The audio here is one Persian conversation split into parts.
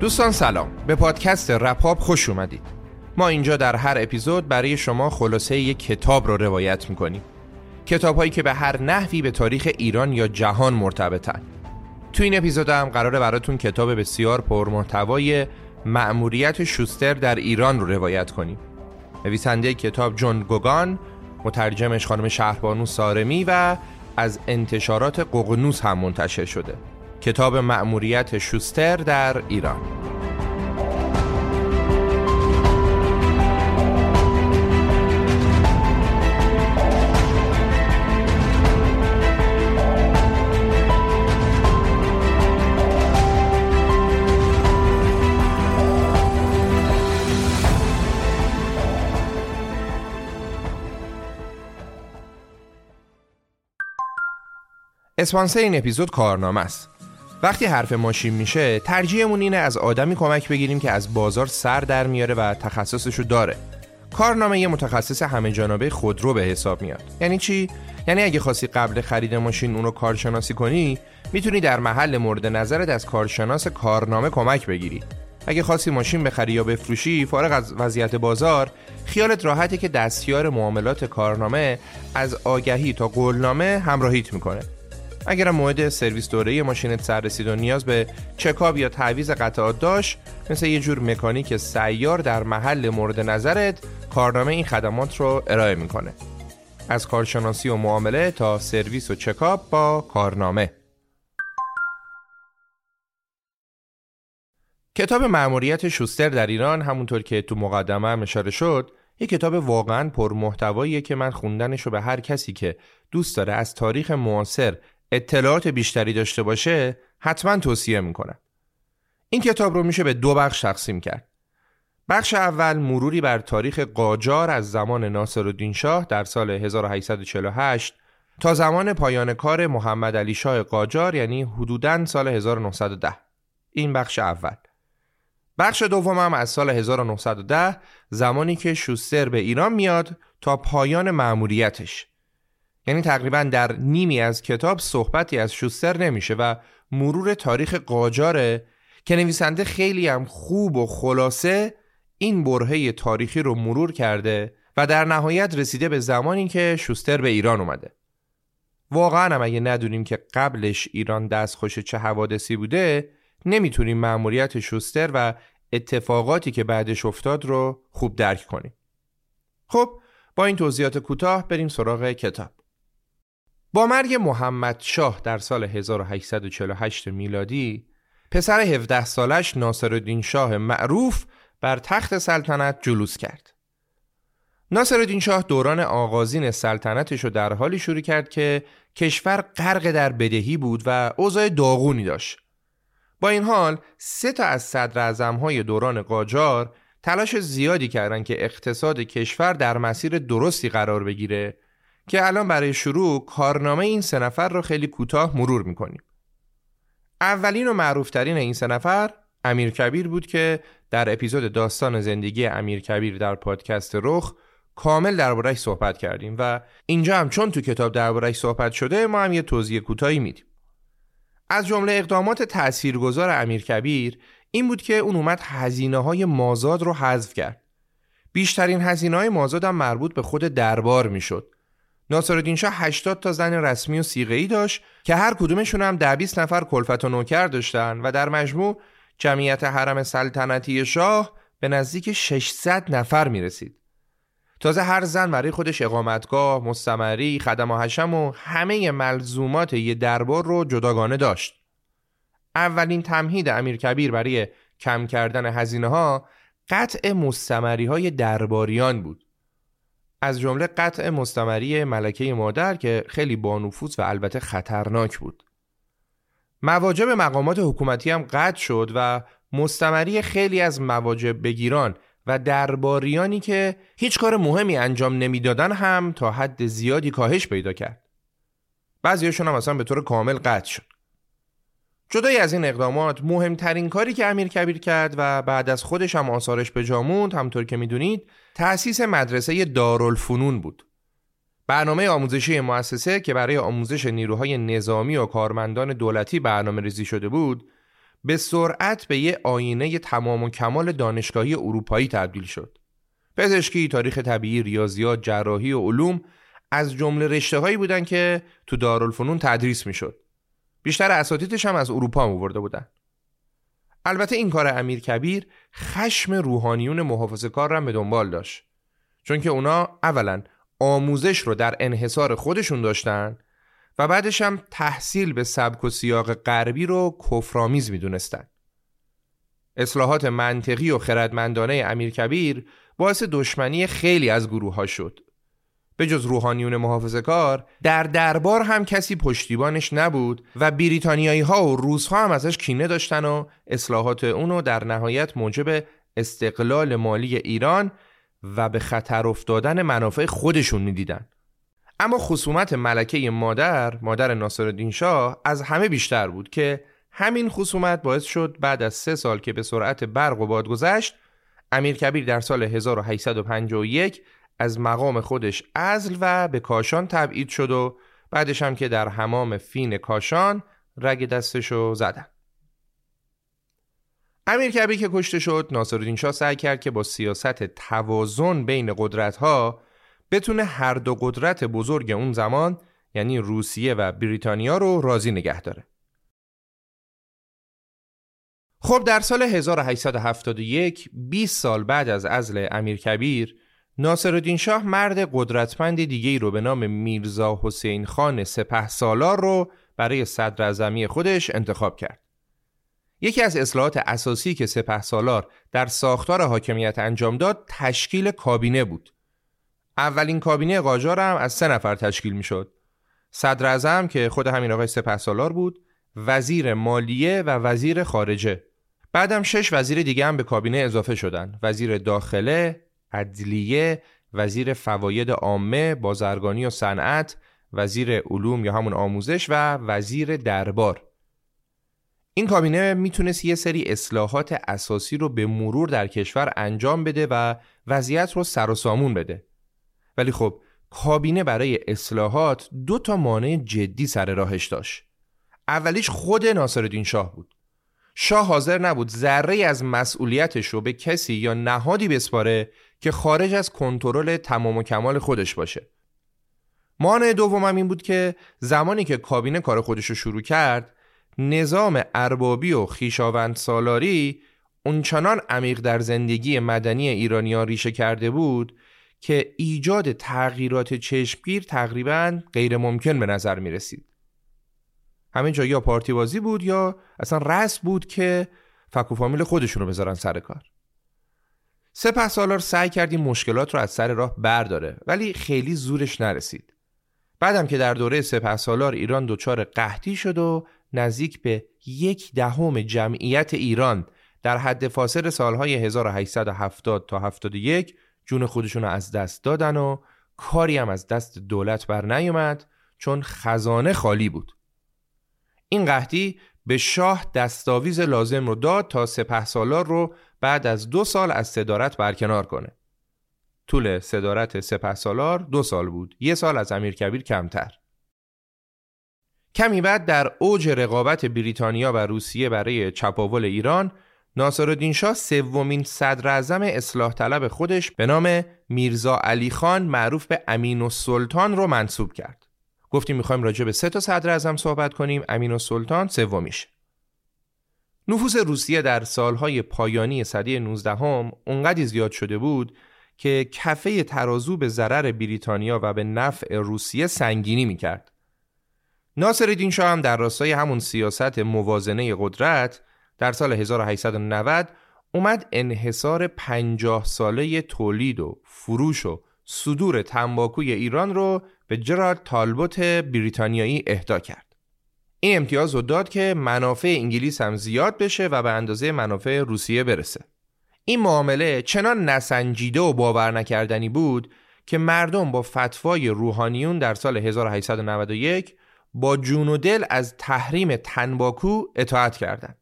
دوستان سلام، به پادکست رپاب خوش اومدید. ما اینجا در هر اپیزود برای شما خلاصه یک کتاب رو روایت میکنیم. کتاب‌هایی که به هر نحوی به تاریخ ایران یا جهان مرتبطن. تو این اپیزود هم قراره براتون کتاب بسیار پرمحتوای مأموریت شوستر در ایران رو روایت کنیم. نویسنده کتاب جون گوگان، مترجمش خانم شهربانو سارمی و از انتشارات ققنوس هم منتشر شده. کتاب مأموریت شوستر در ایران. اسپانسر این اپیزود کارنامه است. وقتی حرف ماشین میشه ترجیحمون اینه از آدمی کمک بگیریم که از بازار سر در میاره و تخصصشو داره. کارنامه یه متخصص همه جانبه خودرو به حساب میاد. یعنی چی؟ یعنی اگه خواستی قبل خرید ماشین اونو کارشناسی کنی، میتونی در محل مورد نظرت از کارشناس کارنامه کمک بگیری. اگه خواستی ماشین بخری یا بفروشی، فارغ از وضعیت بازار، خیالت راحته که دستیار معاملات کارنامه از آگهی تا قولنامه همراهیت میکنه. اگر موعد سرویس دوره‌ای ماشینت سر رسید و نیاز به چکاپ یا تعویض قطعات داشت، مثل یه جور مکانیک سیار در محل مورد نظرت، کارنامه این خدمات رو ارائه میکنه. از کارشناسی و معامله تا سرویس و چکاپ با کارنامه. کتاب مأموریت شوستر در ایران، همونطور که تو مقدمه هم اشاره شد، یک کتاب واقعاً پرمحتواییه که من خوندنش رو به هر کسی که دوست داره از تاریخ معاصر اطلاعات بیشتری داشته باشه حتما توصیه میکنم. این کتاب رو میشه به 2 بخش تقسیم کرد. بخش اول مروری بر تاریخ قاجار از زمان ناصرالدین شاه در سال 1848 تا زمان پایان کار محمد علی شاه قاجار، یعنی حدوداً سال 1910. این بخش اول. بخش دوم هم از سال 1910، زمانی که شوستر به ایران میاد تا پایان مأموریتش. یعنی تقریبا در نیمی از کتاب صحبتی از شوستر نمیشه و مرور تاریخ قاجاره که نویسنده خیلی هم خوب و خلاصه این برهه تاریخی رو مرور کرده و در نهایت رسیده به زمانی که شوستر به ایران اومده. واقعا هم اگه ندونیم که قبلش ایران دستخوش چه حوادثی بوده، نمیتونیم مأموریت شوستر و اتفاقاتی که بعدش افتاد رو خوب درک کنیم. خب با این توضیحات کوتاه بریم سراغ کتاب. با مرگ محمد شاه در سال 1848 میلادی، پسر 17 سالش ناصرالدین شاه معروف بر تخت سلطنت جلوس کرد. ناصرالدین شاه دوران آغازین سلطنتش رو در حالی شروع کرد که کشور غرق در بدهی بود و اوضاع داغونی داشت. با این حال 3 از صدراعظم‌های دوران قاجار تلاش زیادی کردند که اقتصاد کشور در مسیر درستی قرار بگیره که الان برای شروع کارنامه این 3 رو خیلی کوتاه مرور می‌کنیم. اولین و معروف‌ترین این 3 امیر کبیر بود که در اپیزود داستان زندگی امیر کبیر در پادکست رخ کامل درباره‌اش صحبت کردیم و اینجا هم چون تو کتاب درباره‌اش صحبت شده ما هم یه توضیح کوتاهی میدیم. از جمله اقدامات تاثیرگذار امیرکبیر این بود که اون اومد هزینه‌های مازاد رو حذف کرد. بیشترین هزینه‌های مازاد هم مربوط به خود دربار میشد. ناصرالدین شاه 80 تا زن رسمی و صیغه‌ای داشت که هر کدومشون هم 10-20 نفر کلفت و نوکر داشتن و در مجموع جمعیت حرم سلطنتی شاه به نزدیک 600 نفر میرسید. تازه هر زن برای خودش اقامتگاه، مستمری، خدم و حشم و همه ملزومات یه دربار رو جداگانه داشت. اولین تمهید امیرکبیر برای کم کردن هزینه‌ها قطع مستمری‌های درباریان بود. از جمله قطع مستمری ملکه مادر که خیلی بانفوذ و البته خطرناک بود. مواجب مقامات حکومتی هم قطع شد و مستمری خیلی از مواجب بگیران و درباریانی که هیچ کار مهمی انجام نمیدادن هم تا حد زیادی کاهش پیدا کرد. بعضیشون هم اصلا به طور کامل قطع شد. جدای از این اقدامات مهمترین کاری که امیرکبیر کرد و بعد از خودش هم آثارش به جا موند همطور که میدونید تأسیس مدرسه دارالفنون بود. برنامه آموزشی مؤسسه که برای آموزش نیروهای نظامی و کارمندان دولتی برنامه‌ریزی شده بود به سرعت به یه آینه تمام و کمال دانشگاهی اروپایی تبدیل شد. پزشکی، تاریخ طبیعی، ریاضیات، جراحی و علوم از جمله رشته‌هایی بودن که تو دارالفنون تدریس می‌شد. بیشتر اساتیدش هم از اروپا آورده بودن. البته این کار امیرکبیر خشم روحانیون محافظه‌کار را به دنبال داشت. چون که اونا اولاً آموزش رو در انحصار خودشون داشتن و بعدش هم تحصیل به سبک و سیاق غربی رو کفرآمیز می‌دونستن. اصلاحات منطقی و خردمندانه امیرکبیر باعث دشمنی خیلی از گروه‌ها شد. به جز روحانیون محافظه‌کار در دربار هم کسی پشتیبانش نبود و بریتانیایی‌ها و روس‌ها هم ازش کینه داشتن و اصلاحات اونو در نهایت موجب استقلال مالی ایران و به خطر افتادن منافع خودشون می‌دیدن. اما خصومت ملکه مادر ناصرالدین شاه از همه بیشتر بود که همین خصومت باعث شد بعد از 3 که به سرعت برق و باد گذشت امیرکبیر در سال 1851 از مقام خودش عزل و به کاشان تبعید شد و بعدش هم که در حمام فین کاشان رگ دستشو زدن. امیرکبیر که کشته شد ناصرالدین شاه سعی کرد که با سیاست توازن بین قدرت‌ها بتونه هر دو قدرت بزرگ اون زمان یعنی روسیه و بریتانیا رو راضی نگه داره. خب در سال 1871 20 سال بعد از عزل امیرکبیر ناصرالدین شاه مرد قدرتمند دیگه‌ای رو به نام میرزا حسین خان سپهسالار رو برای صدراعظمی خودش انتخاب کرد. یکی از اصلاحات اساسی که سپهسالار در ساختار حاکمیت انجام داد تشکیل کابینه بود. اولین کابینه قاجار هم از 3 تشکیل میشد. صدراعظم که خود همین آقای سپهسالار بود، وزیر مالیه و وزیر خارجه. بعدم 6 وزیر دیگه هم به کابینه اضافه شدن. وزیر داخله، عدلیه، وزیر فواید عامه، بازرگانی و صنعت، وزیر علوم یا همون آموزش و وزیر دربار. این کابینه میتونست یه سری اصلاحات اساسی رو به مرور در کشور انجام بده و وضعیت رو سر و سامون بده. ولی خب کابینه برای اصلاحات 2 مانع جدی سر راهش داشت. اولیش خود ناصرالدین شاه بود. شاه حاضر نبود ذره‌ای از مسئولیتش رو به کسی یا نهادی بسپاره که خارج از کنترل تمام و کمال خودش باشه. مانع دومم این بود که زمانی که کابینه کار خودش رو شروع کرد نظام اربابی و خیشاوند سالاری اونچنان عمیق در زندگی مدنی ایرانیان ریشه کرده بود که ایجاد تغییرات چشمگیر تقریباً غیر ممکن به نظر می رسید. همین جا یا پارتیبازی بود یا اصلا رسم بود که فک و فامیل خودشون رو بذارن سر کار. سپهسالار سعی کرد این مشکلات رو از سر راه برداره، ولی خیلی زورش نرسید. بعدم که در دوره سپهسالار ایران دچار قحطی شد و نزدیک به 1/10 جمعیت ایران در حد فاصل سالهای 1870 تا 71 جون خودشون از دست دادن و کاری هم از دست دولت بر نیومد چون خزانه خالی بود. این قحطی به شاه دستاویز لازم رو داد تا سپهسالار رو بعد از 2 سال از صدارت برکنار کنه. طول صدارت سپهسالار 2 سال بود، 1 سال از امیرکبیر کمتر. کمی بعد در اوج رقابت بریتانیا و روسیه برای چپاول ایران، ناصرالدین شاه 3 صدراعظم اصلاح طلب خودش به نام میرزا علی خان معروف به امین السلطان رو منصوب کرد. گفتیم میخوایم راجع به 3 صدراعظم صحبت کنیم، امین السلطان 3میشه. نفوذ روسیه در سالهای پایانی سده 19 اونقدر زیاد شده بود که کفه ترازو به ضرر بریتانیا و به نفع روسیه سنگینی میکرد. ناصرالدین شاه هم در راستای همون سیاست موازنه قدرت در سال 1890 اومد انحصار 50 ساله تولید و فروش و صدور تنباکوی ایران رو به جرالد تالبوت بریتانیایی اهدا کرد. این امتیاز رو داد که منافع انگلیس هم زیاد بشه و به اندازه منافع روسیه برسه. این معامله چنان نسنجیده و باور نکردنی بود که مردم با فتوای روحانیون در سال 1891 با جون و دل از تحریم تنباکو اطاعت کردند.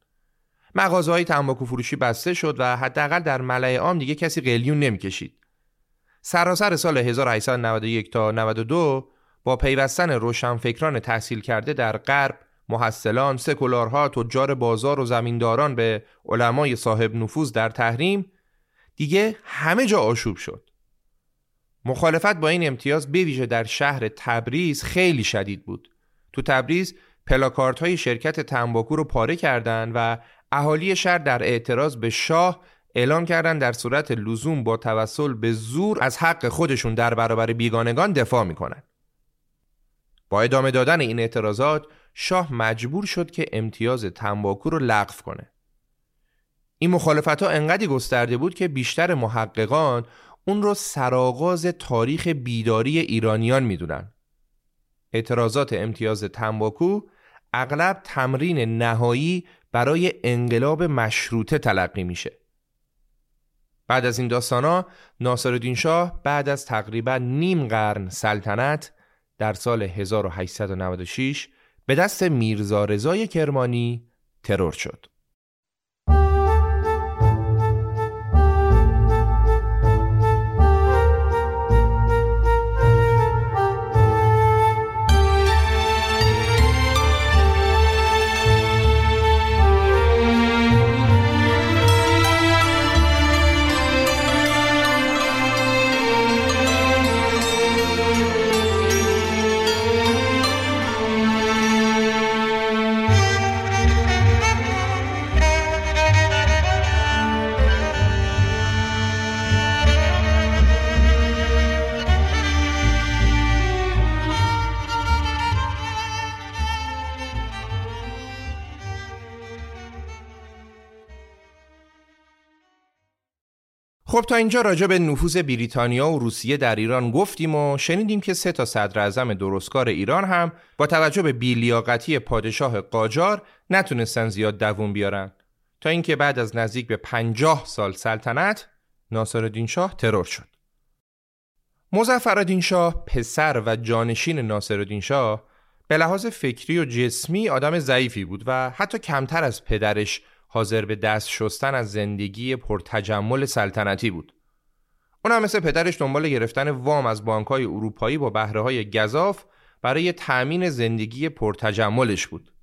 مغازه‌های تنباکو فروشی بسته شد و حداقل در ملأ عام دیگه کسی قلیون نمی‌کشید. سراسر سال 1891 تا 92 با پیوستن روشنفکران تحصیل کرده در غرب، محصلان، سکولارها، تجار بازار و زمینداران به علمای صاحب نفوذ در تحریم، دیگه همه جا آشوب شد. مخالفت با این امتیاز به ویژه در شهر تبریز خیلی شدید بود. تو تبریز پلاکاردهای شرکت تنباکو رو پاره کردند و اهالی شهر در اعتراض به شاه اعلام کردند در صورت لزوم با توسل به زور از حق خودشون در برابر بیگانگان دفاع میکنند. با ادامه دادن این اعتراضات شاه مجبور شد که امتیاز تنباکو رو لغو کنه. این مخالفت‌ها انقدر گسترده بود که بیشتر محققان اون رو سرآغاز تاریخ بیداری ایرانیان میدونن. اعتراضات امتیاز تنباکو اغلب تمرین نهایی برای انقلاب مشروطه تلقی میشه. بعد از این داستانا ناصرالدین شاه بعد از تقریبا نیم قرن سلطنت در سال 1896 به دست میرزا رضای کرمانی ترور شد. خب تا اینجا راجع به نفوذ بریتانیا و روسیه در ایران گفتیم و شنیدیم که 3 صدراعظم درستکار ایران هم با توجه به بی‌لیاقتی پادشاه قاجار نتونستن زیاد دوام بیارن، تا اینکه بعد از نزدیک به 50 سال سلطنت ناصرالدین شاه ترور شد. مظفرالدین شاه پسر و جانشین ناصرالدین شاه به لحاظ فکری و جسمی آدم ضعیفی بود و حتی کمتر از پدرش حاضر به دست شستن از زندگی پرتجمل سلطنتی بود. اون هم مثل پدرش دنبال گرفتن وام از بانک‌های اروپایی با بهره‌های گزاف برای تأمین زندگی پرتجملش بود.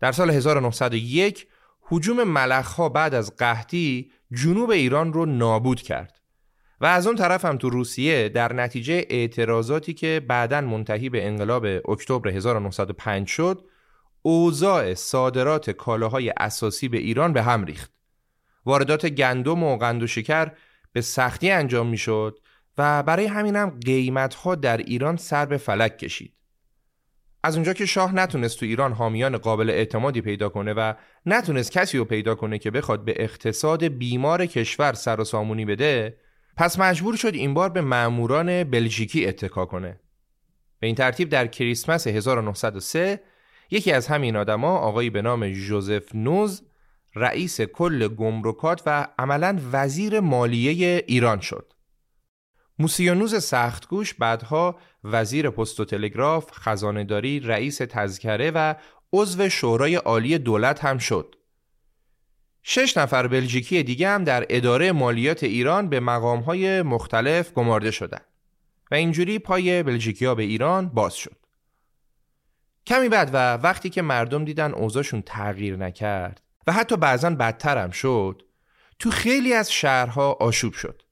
در سال 1901 هجوم ملخ‌ها بعد از قحطی جنوب ایران رو نابود کرد و از اون طرف هم تو روسیه در نتیجه اعتراضاتی که بعداً منتهی به انقلاب اکتبر 1905 شد، اوضاع صادرات کالاهای اساسی به ایران به هم ریخت. واردات گندم و قند و شکر به سختی انجام میشد و برای همین هم قیمت‌ها در ایران سر به فلک کشید. از اونجا که شاه نتونست تو ایران حامیان قابل اعتمادی پیدا کنه و نتونست کسی رو پیدا کنه که بخواد به اقتصاد بیمار کشور سر و سامونی بده، پس مجبور شد این بار به ماموران بلژیکی اتکا کنه. به این ترتیب در کریسمس 1903 یکی از همین آدما، آقایی به نام جوزف نوز، رئیس کل گمرکات و عملاً وزیر مالیه ایران شد. موسیونوز سختگوش بعدها وزیر پست و تلگراف، خزانه‌داری، رئیس تذکره و عضو شورای عالی دولت هم شد. 6 نفر بلژیکی دیگه هم در اداره مالیات ایران به مقام‌های مختلف گمارده شدند و اینجوری پای بلژیکی‌ها به ایران باز شد. کمی بعد و وقتی که مردم دیدن اوضاعشون تغییر نکرد و حتی بعضاً بدتر هم شد، تو خیلی از شهرها آشوب شد.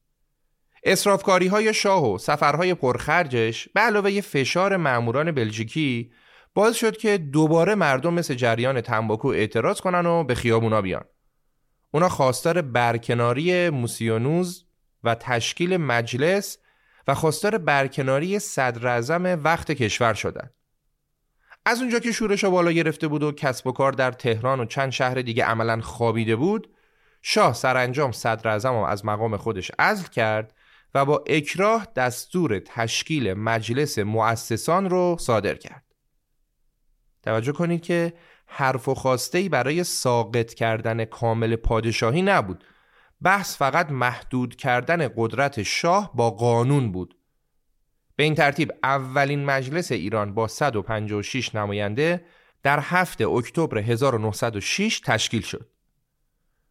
اسرافکاری‌های شاه و سفرهای پرخرجش به علاوه فشار ماموران بلژیکی باز شد که دوباره مردم مثل جریان تنباکو اعتراض کنن و به خیابونا بیان. اونا خواستار برکناری موسیونوز و تشکیل مجلس و خواستار برکناری صدراعظم وقت کشور شدند. از اونجا که شورش بالا گرفته بود و کسب و کار در تهران و چند شهر دیگه عملاً خوابیده بود، شاه سرانجام صدراعظم رو از مقام خودش عزل کرد و با اکراه دستور تشکیل مجلس مؤسسان رو صادر کرد. توجه کنید که حرف و خواسته‌ای برای ساقط کردن کامل پادشاهی نبود. بحث فقط محدود کردن قدرت شاه با قانون بود. به این ترتیب اولین مجلس ایران با 156 نماینده در 7 اکتبر 1906 تشکیل شد.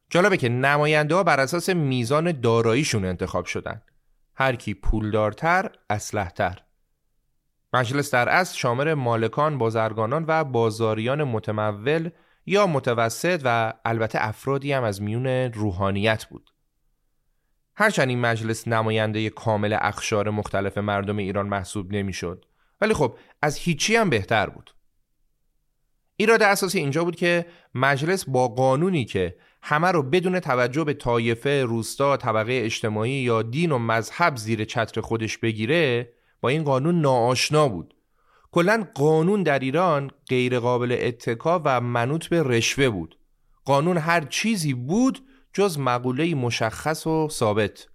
جالبه که نماینده ها بر اساس میزان داراییشون انتخاب شدند. هر کی پولدارتر، اصلح‌تر. مجلس در اصل شامل مالکان، بازرگانان و بازاریان متمول یا متوسط و البته افرادی هم از میون روحانیت بود. هرچند این مجلس نماینده کامل اقشار مختلف مردم ایران محسوب نمیشد، ولی خب از هیچی هم بهتر بود. ایراد اساسی اینجا بود که مجلس با قانونی که همه رو بدون توجه به طایفه، روستا، طبقه اجتماعی یا دین و مذهب زیر چتر خودش بگیره، با این قانون ناآشنا بود. کلاً قانون در ایران غیر قابل اتکا و منوط به رشوه بود. قانون هر چیزی بود جز مقوله‌ای مشخص و ثابت.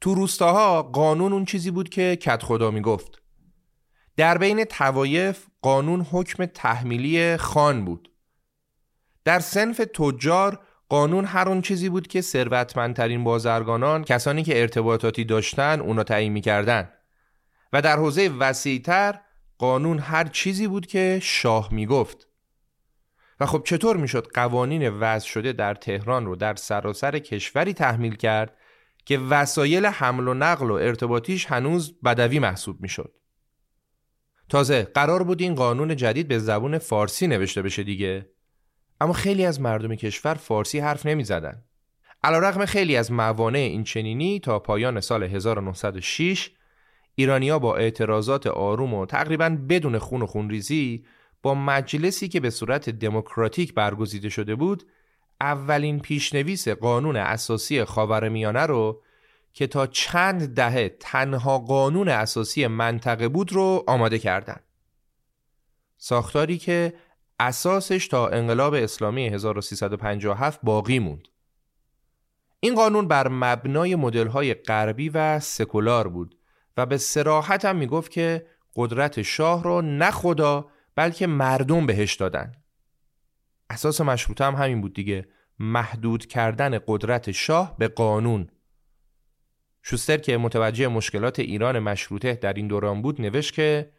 تو روستاها قانون اون چیزی بود که کدخدا میگفت. در بین طوایف قانون حکم تحمیلی خان بود. در صنف تجار قانون هر اون چیزی بود که ثروتمندترین بازرگانان، کسانی که ارتباطاتی داشتن، اونا تعیین می‌کردن. و در حوزه وسیع‌تر قانون هر چیزی بود که شاه میگفت. و خب چطور میشد قوانین وضع شده در تهران رو در سراسر کشوری تحمیل کرد که وسایل حمل و نقل و ارتباطیش هنوز بدوی محسوب میشد؟ تازه قرار بود این قانون جدید به زبان فارسی نوشته بشه دیگه، اما خیلی از مردم کشور فارسی حرف نمیزدن. علیرغم خیلی از موانع این چنینی، تا پایان سال 1906 ایرانی‌ها با اعتراضات آروم و تقریباً بدون خون و خونریزی با مجلسی که به صورت دموکراتیک برگزیده شده بود، اولین پیشنویس قانون اساسی خاورمیانه رو که تا چند دهه تنها قانون اساسی منطقه بود رو آماده کردند. ساختاری که اساسش تا انقلاب اسلامی 1357 باقی موند. این قانون بر مبنای مدل‌های غربی و سکولار بود و به صراحت هم میگفت که قدرت شاه رو نه خدا بلکه مردم بهش دادن. اساس مشروطه هم همین بود دیگه، محدود کردن قدرت شاه به قانون. شوستر که متوجه مشکلات ایران مشروطه در این دوران بود نوشت که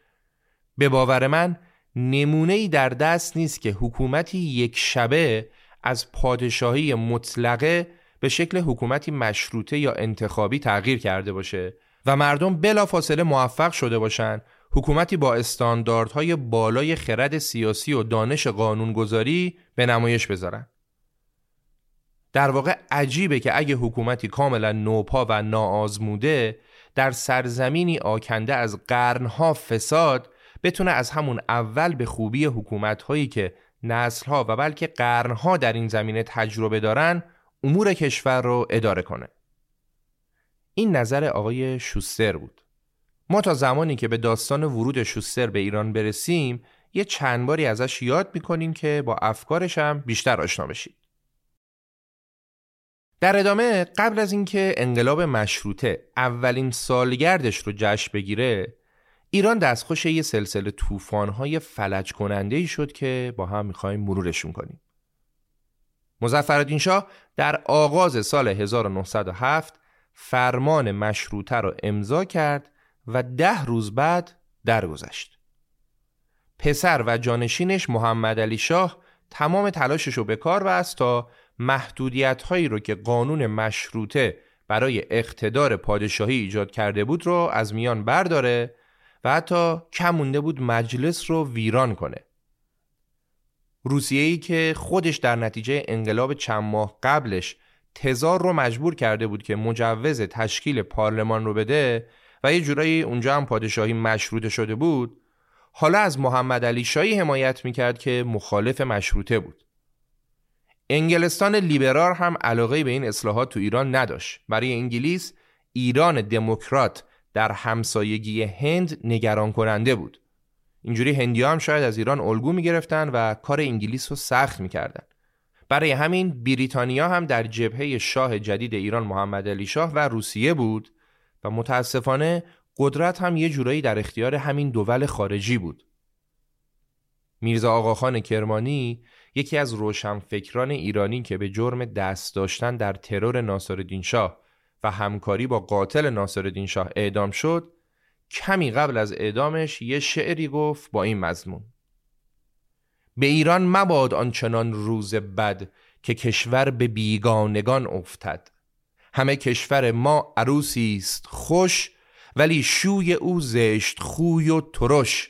به باور من نمونه‌ای در دست نیست که حکومتی یک شبه از پادشاهی مطلقه به شکل حکومتی مشروطه یا انتخابی تغییر کرده باشه و مردم بلافاصله موفق شده باشن حکومتی با استانداردهای بالای خرد سیاسی و دانش قانونگذاری به نمایش بذارن. در واقع عجیبه که اگه حکومتی کاملا نوپا و ناآزموده در سرزمینی آکنده از قرنها فساد بتونه از همون اول به خوبی حکومت‌هایی که نسل‌ها و بلکه قرن‌ها در این زمینه تجربه دارن امور کشور رو اداره کنه. این نظر آقای شوستر بود. ما تا زمانی که به داستان ورود شوستر به ایران برسیم یه چند باری ازش یاد میکنیم که با افکارش هم بیشتر آشنا بشید. در ادامه قبل از اینکه انقلاب مشروطه اولین سالگردش رو جشن بگیره، ایران دستخوش یه سلسله طوفان‌های فلج کننده‌ای شد که با هم می‌خوایم مرورشون کنیم. مظفرالدین شاه در آغاز سال 1907 فرمان مشروطه رو امضا کرد و 10 روز بعد درگذشت. پسر و جانشینش محمد علی شاه تمام تلاشش رو به کار بست تا محدودیت‌هایی رو که قانون مشروطه برای اقتدار پادشاهی ایجاد کرده بود رو از میان برداره و حتی کم مونده بود مجلس رو ویران کنه. روسیه‌ای که خودش در نتیجه انقلاب چند ماه قبلش تزار رو مجبور کرده بود که مجوز تشکیل پارلمان رو بده و یه جورایی اونجا هم پادشاهی مشروطه شده بود، حالا از محمد علی شاهی حمایت میکرد که مخالف مشروطه بود. انگلستان لیبرال هم علاقه‌ای به این اصلاحات تو ایران نداشت. برای انگلیس ایران دموکرات در همسایگی هند نگران کننده بود. اینجوری هندی‌ها هم شاید از ایران الگو می‌گرفتن و کار انگلیس رو سخت می‌کردن. برای همین بریتانیا هم در جبهه شاه جدید ایران محمد علی شاه و روسیه بود و متأسفانه قدرت هم یه جورایی در اختیار همین دول خارجی بود. میرزا آقاخان کرمانی، یکی از روشنفکران ایرانی که به جرم دست داشتن در ترور ناصرالدین شاه و همکاری با قاتل ناصرالدین شاه اعدام شد، کمی قبل از اعدامش یه شعری گفت با این مضمون: به ایران مباد آنچنان روز بد که کشور به بیگانگان افتد. همه کشور ما عروسی است خوش، ولی شوی او زشت خوی و ترش.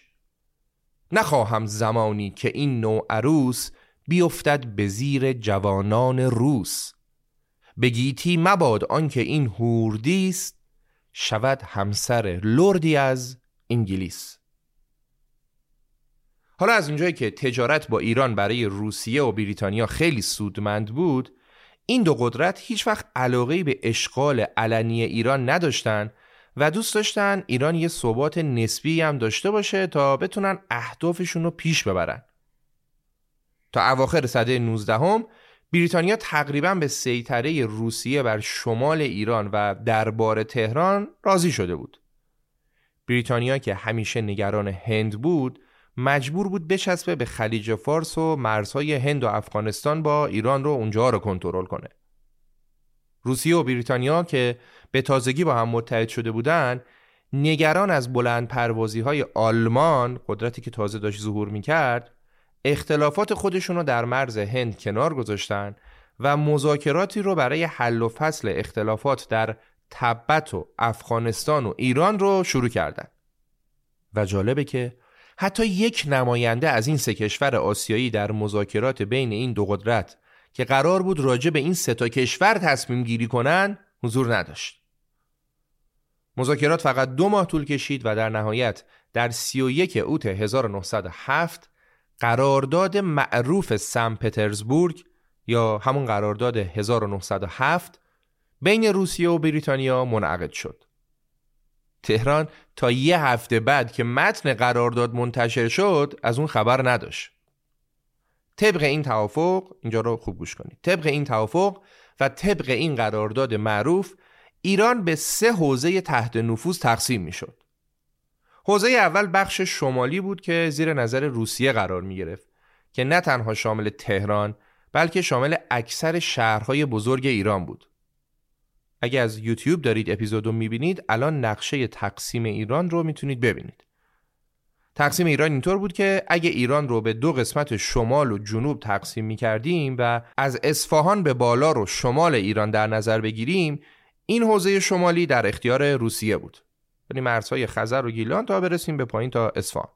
نخواهم زمانی که این نوع عروس بیفتد به زیر جوانان روس. بگیتی مباد آن که این هوردیست، شود همسر لردی از انگلیس. حالا از اونجایی که تجارت با ایران برای روسیه و بریتانیا خیلی سودمند بود، این دو قدرت هیچ وقت علاقه‌ای به اشغال علنی ایران نداشتن و دوست داشتن ایران یه ثبات نسبی هم داشته باشه تا بتونن اهدافشون رو پیش ببرن. تا اواخر سده 19 بریتانیا تقریباً به سیطره روسیه بر شمال ایران و دربار تهران راضی شده بود. بریتانیا که همیشه نگران هند بود، مجبور بود بچسبه به خلیج فارس و مرزهای هند و افغانستان با ایران رو اونجا رو کنترل کنه. روسیه و بریتانیا که به تازگی با هم متحد شده بودن، نگران از بلند پروازی‌های آلمان، قدرتی که تازه داشت ظهور می‌کرد، اختلافات خودشون رو در مرز هند کنار گذاشتن و مذاکراتی رو برای حل و فصل اختلافات در تبت و افغانستان و ایران رو شروع کردن. و جالبه که حتی یک نماینده از این 3 کشور آسیایی در مذاکرات بین این دو قدرت که قرار بود راجع به این 3 کشور تصمیم گیری کنن حضور نداشت. مذاکرات فقط 2 ماه طول کشید و در نهایت در 31 اوت 1907 قرارداد معروف سن پترزبورگ یا همون قرارداد 1907 بین روسیه و بریتانیا منعقد شد. تهران تا یه هفته بعد که متن قرارداد منتشر شد از اون خبر نداشت. طبق این توافق، اینجا رو خوب گوش کنید، طبق این توافق و طبق این قرارداد معروف ایران به 3 حوزه تحت نفوذ تقسیم می شد. حوزه اول بخش شمالی بود که زیر نظر روسیه قرار می گرفت که نه تنها شامل تهران بلکه شامل اکثر شهرهای بزرگ ایران بود. اگه از یوتیوب دارید اپیزودو می بینید الان نقشه تقسیم ایران رو می تونید ببینید. تقسیم ایران اینطور بود که اگه ایران رو به 2 قسمت شمال و جنوب تقسیم می کردیم و از اصفهان به بالا رو شمال ایران در نظر بگیریم، این حوزه شمالی در اختیار روسیه بود، یعنی مرزهای خزر و گیلان تا برسیم به پایین تا اصفهان.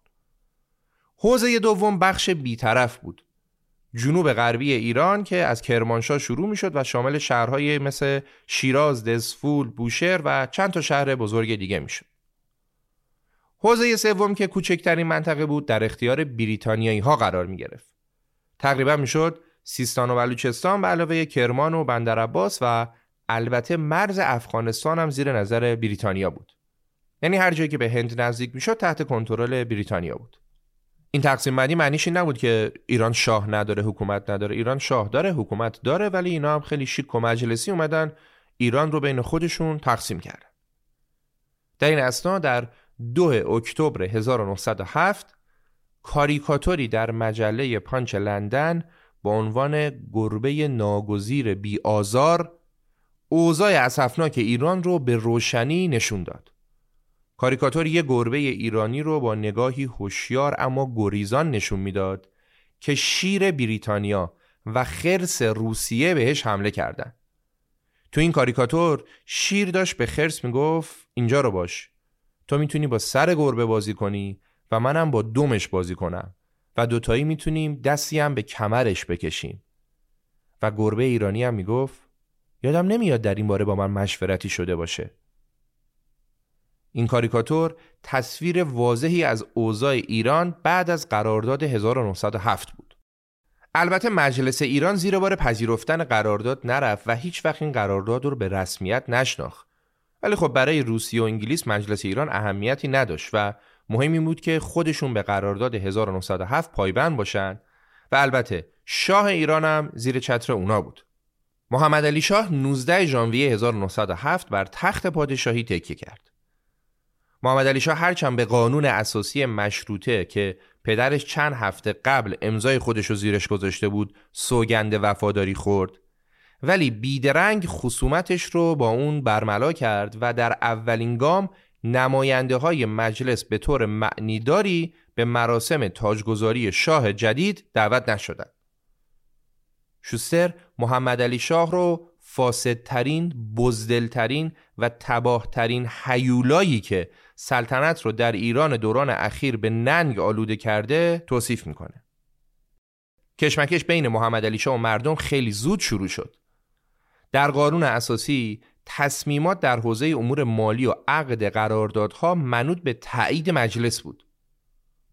حوزه دوم بخش بیطرف بود، جنوب غربی ایران که از کرمانشاه شروع می شد و شامل شهرهای مثل شیراز، دزفول، بوشهر و چند تا شهر بزرگ دیگه می شد. حوزه سوم که کوچکترین منطقه بود در اختیار بریتانیایی ها قرار می گرفت. تقریبا می شد سیستان و بلوچستان به علاوه کرمان و بندرعباس و البته مرز افغانستان هم زیر نظر بریتانیا بود. یعنی هر جایی که به هند نزدیک میشد تحت کنترل بریتانیا بود. این تقسیم بندی معنیش این نبود که ایران شاه نداره حکومت نداره، ایران شاه داره حکومت داره، ولی اینا هم خیلی شیک و مجلسی اومدن ایران رو بین خودشون تقسیم کردن. در این اسنا در 2 اکتبر 1907 کاریکاتوری در مجله پانچ لندن با عنوان گربه ناگزیر بی آزار اوضاع اسفناک ایران رو به روشنی نشون داد. کاریکاتور یه گربه ایرانی رو با نگاهی هوشیار اما گریزان نشون میداد که شیر بریتانیا و خرس روسیه بهش حمله کردن. تو این کاریکاتور شیر داشت به خرس میگفت اینجا رو باش، تو میتونی با سر گربه بازی کنی و منم با دمش بازی کنم و دوتایی میتونیم دستی هم به کمرش بکشیم. و گربه ایرانی هم میگفت یادم نمیاد در این باره با من مشورتی شده باشه. این کاریکاتور تصویر واضحی از اوضاع ایران بعد از قرارداد 1907 بود. البته مجلس ایران زیر بار پذیرفتن قرارداد نرفت و هیچ وقت این قرارداد رو به رسمیت نشناخت. ولی خب برای روسیه و انگلیس مجلس ایران اهمیتی نداشت و مهم این بود که خودشون به قرارداد 1907 پایبند باشن و البته شاه ایران هم زیر چتر اونا بود. محمد علی شاه 19 ژانویه 1907 بر تخت پادشاهی تکیه کرد. محمد علی شاه هرچند به قانون اساسی مشروطه که پدرش چند هفته قبل امضای خودشو زیرش گذاشته بود سوگند وفاداری خورد، ولی بیدرنگ خصومتش رو با اون برملا کرد و در اولین گام نماینده های مجلس به طور معنیداری به مراسم تاجگذاری شاه جدید دعوت نشدند. شوستر محمد علی شاه رو فاسدترین، بزدلترین و تباهترین هیولایی که سلطنت رو در ایران دوران اخیر به ننگ آلوده کرده توصیف میکنه. کشمکش بین محمد علی شاه و مردم خیلی زود شروع شد. در قانون اساسی تصمیمات در حوزه امور مالی و عقد قراردادها منوط به تایید مجلس بود.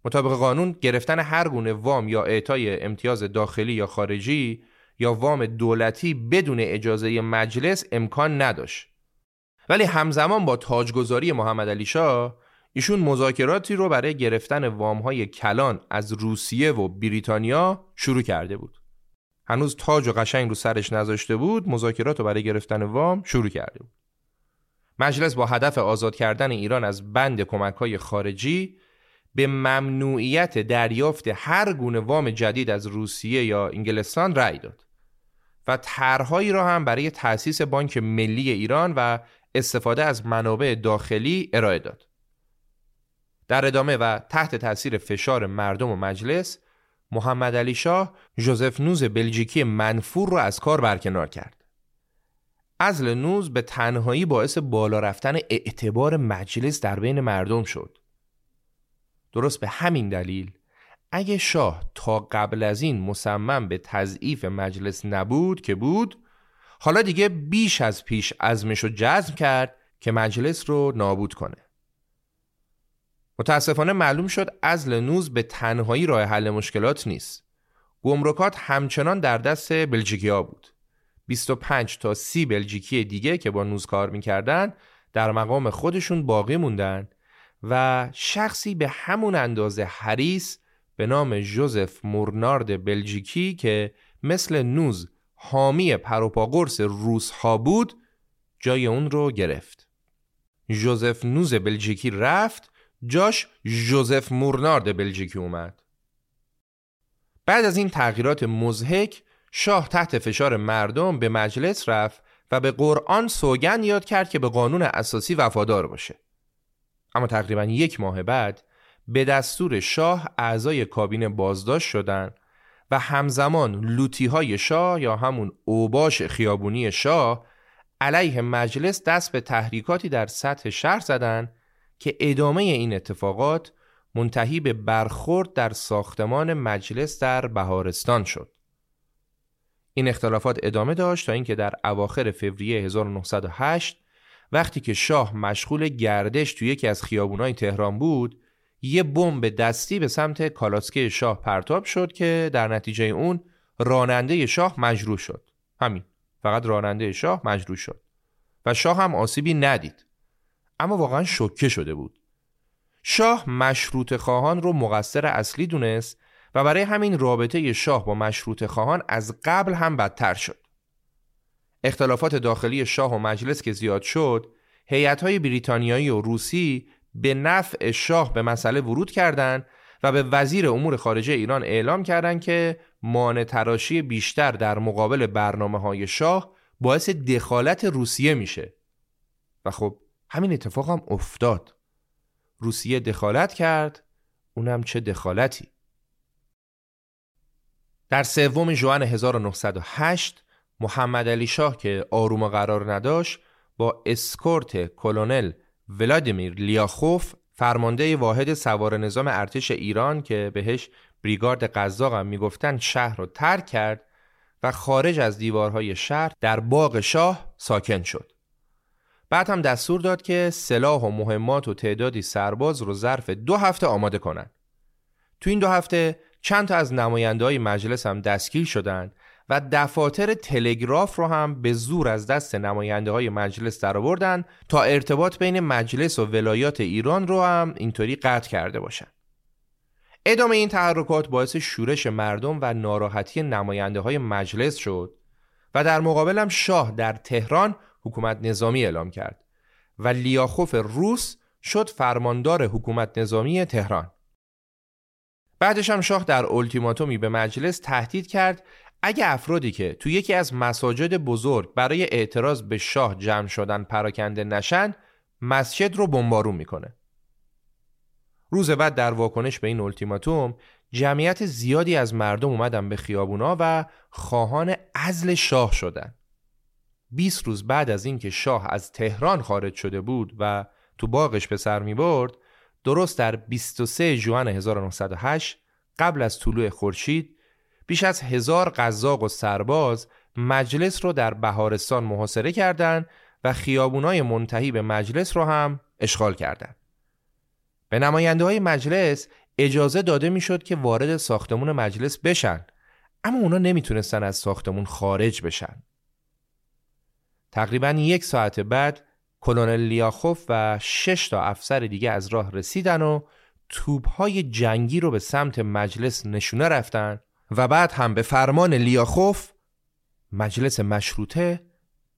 مطابق قانون گرفتن هر گونه وام یا اعطای امتیاز داخلی یا خارجی یا وام دولتی بدون اجازه مجلس امکان نداشت. ولی همزمان با تاجگذاری محمد علی شاه ایشون مذاکراتی رو برای گرفتن وام‌های کلان از روسیه و بریتانیا شروع کرده بود. هنوز تاج و قشنگ رو سرش نذاشته بود، مذاکرات رو برای گرفتن وام شروع کرده بود. مجلس با هدف آزاد کردن ایران از بند کمک‌های خارجی به ممنوعیت دریافت هر گونه وام جدید از روسیه یا انگلستان رأی داد و طرح‌هایی را هم برای تأسیس بانک ملی ایران و استفاده از منابع داخلی ارائه داد. در ادامه و تحت تأثیر فشار مردم و مجلس، محمد علی شاه جوزف نوز بلژیکی منفور را از کار برکنار کرد. عزل نوز به تنهایی باعث بالا رفتن اعتبار مجلس در بین مردم شد. درست به همین دلیل اگه شاه تا قبل از این مصمم به تضعیف مجلس نبود که بود، حالا دیگه بیش از پیش عزمش رو جزم کرد که مجلس رو نابود کنه. متاسفانه معلوم شد عزل نوز به تنهایی راه حل مشکلات نیست. گمرکات همچنان در دست بلژیکی‌ها بود. 25 تا 30 بلژیکی دیگه که با نوز کار می‌کردن در مقام خودشون باقی موندن و شخصی به همون اندازه حریص به نام جوزف مورنارد بلژیکی که مثل نوز حامی پروپاگورس روس‌ها بود جای اون رو گرفت. جوزف نوز بلژیکی رفت، جاش جوزف مورنارد بلژیکی اومد. بعد از این تغییرات مضحک، شاه تحت فشار مردم به مجلس رفت و به قرآن سوگند یاد کرد که به قانون اساسی وفادار باشه. اما تقریباً 1 ماه بعد به دستور شاه اعضای کابینه بازداشت شدند و همزمان لوطی‌های شاه یا همون اوباش خیابونی شاه علیه مجلس دست به تحریکاتی در سطح شهر زدند که ادامه این اتفاقات منتهی به برخورد در ساختمان مجلس در بهارستان شد. این اختلافات ادامه داشت تا اینکه در اواخر فوریه 1908 وقتی که شاه مشغول گردش توی یکی از خیابونای تهران بود، یه بمب دستی به سمت کالاسکه شاه پرتاب شد که در نتیجه اون راننده شاه مجروح شد. همین، فقط راننده شاه مجروح شد و شاه هم آسیبی ندید. اما واقعا شوکه شده بود. شاه مشروطه خواهان رو مقصر اصلی دونست و برای همین رابطه شاه با مشروطه خواهان از قبل هم بدتر شد. اختلافات داخلی شاه و مجلس که زیاد شد، هیئت‌های بریتانیایی و روسی به نفع شاه به مسئله ورود کردند و به وزیر امور خارجه ایران اعلام کردند که مانع تراشی بیشتر در مقابل برنامه‌های شاه باعث دخالت روسیه میشه. و خب همین اتفاق هم افتاد. روسیه دخالت کرد، اونم چه دخالتی. در 3 ژوئن 1908 محمد علی شاه که آروم قرار نداشت با اسکورت کلونل ولادیمیر لیاخوف فرمانده واحد سوار نظام ارتش ایران که بهش بریگارد قزاق هم میگفتن شهر رو ترک کرد و خارج از دیوارهای شهر در باغ شاه ساکن شد. بعد هم دستور داد که سلاح و مهمات و تعدادی سرباز رو ظرف 2 هفته آماده کنن. تو این 2 هفته چند تا از نماینده‌های مجلس هم دستگیر شدند و دفاتر تلگراف رو هم به زور از دست نماینده‌های مجلس درآوردن تا ارتباط بین مجلس و ولایات ایران رو هم اینطوری قطع کرده باشن. ادامه این تحرکات باعث شورش مردم و ناراحتی نماینده‌های مجلس شد و در مقابل هم شاه در تهران حکومت نظامی اعلام کرد و لیاخوف روس شد فرماندار حکومت نظامی تهران. بعدش هم شاه در اولتیماتومی به مجلس تهدید کرد اگه افرادی که تو یکی از مساجد بزرگ برای اعتراض به شاه جمع شدن پراکنده نشن، مسجد رو بمبارون میکنه. روز بعد در واکنش به این اولتیماتوم، جمعیت زیادی از مردم اومدن به خیابونا و خواهان عزل شاه شدن. 20 روز بعد از اینکه شاه از تهران خارج شده بود و تو باغش به سر میبرد، درست در 23 ژوئن 1908 قبل از طلوع خورشید بیش از 1000 قزاق و سرباز مجلس رو در بهارستان محاصره کردند و خیابونای منتهی به مجلس رو هم اشغال کردند. به نماینده‌های مجلس اجازه داده میشد که وارد ساختمون مجلس بشن، اما اونا نمیتونستن از ساختمون خارج بشن. تقریباً 1 ساعت بعد کلونل لیاخوف و 6 تا افسر دیگه از راه رسیدن و توپ‌های جنگی رو به سمت مجلس نشونه رفتن و بعد هم به فرمان لیاخوف مجلس مشروطه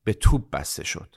به توپ بسته شد.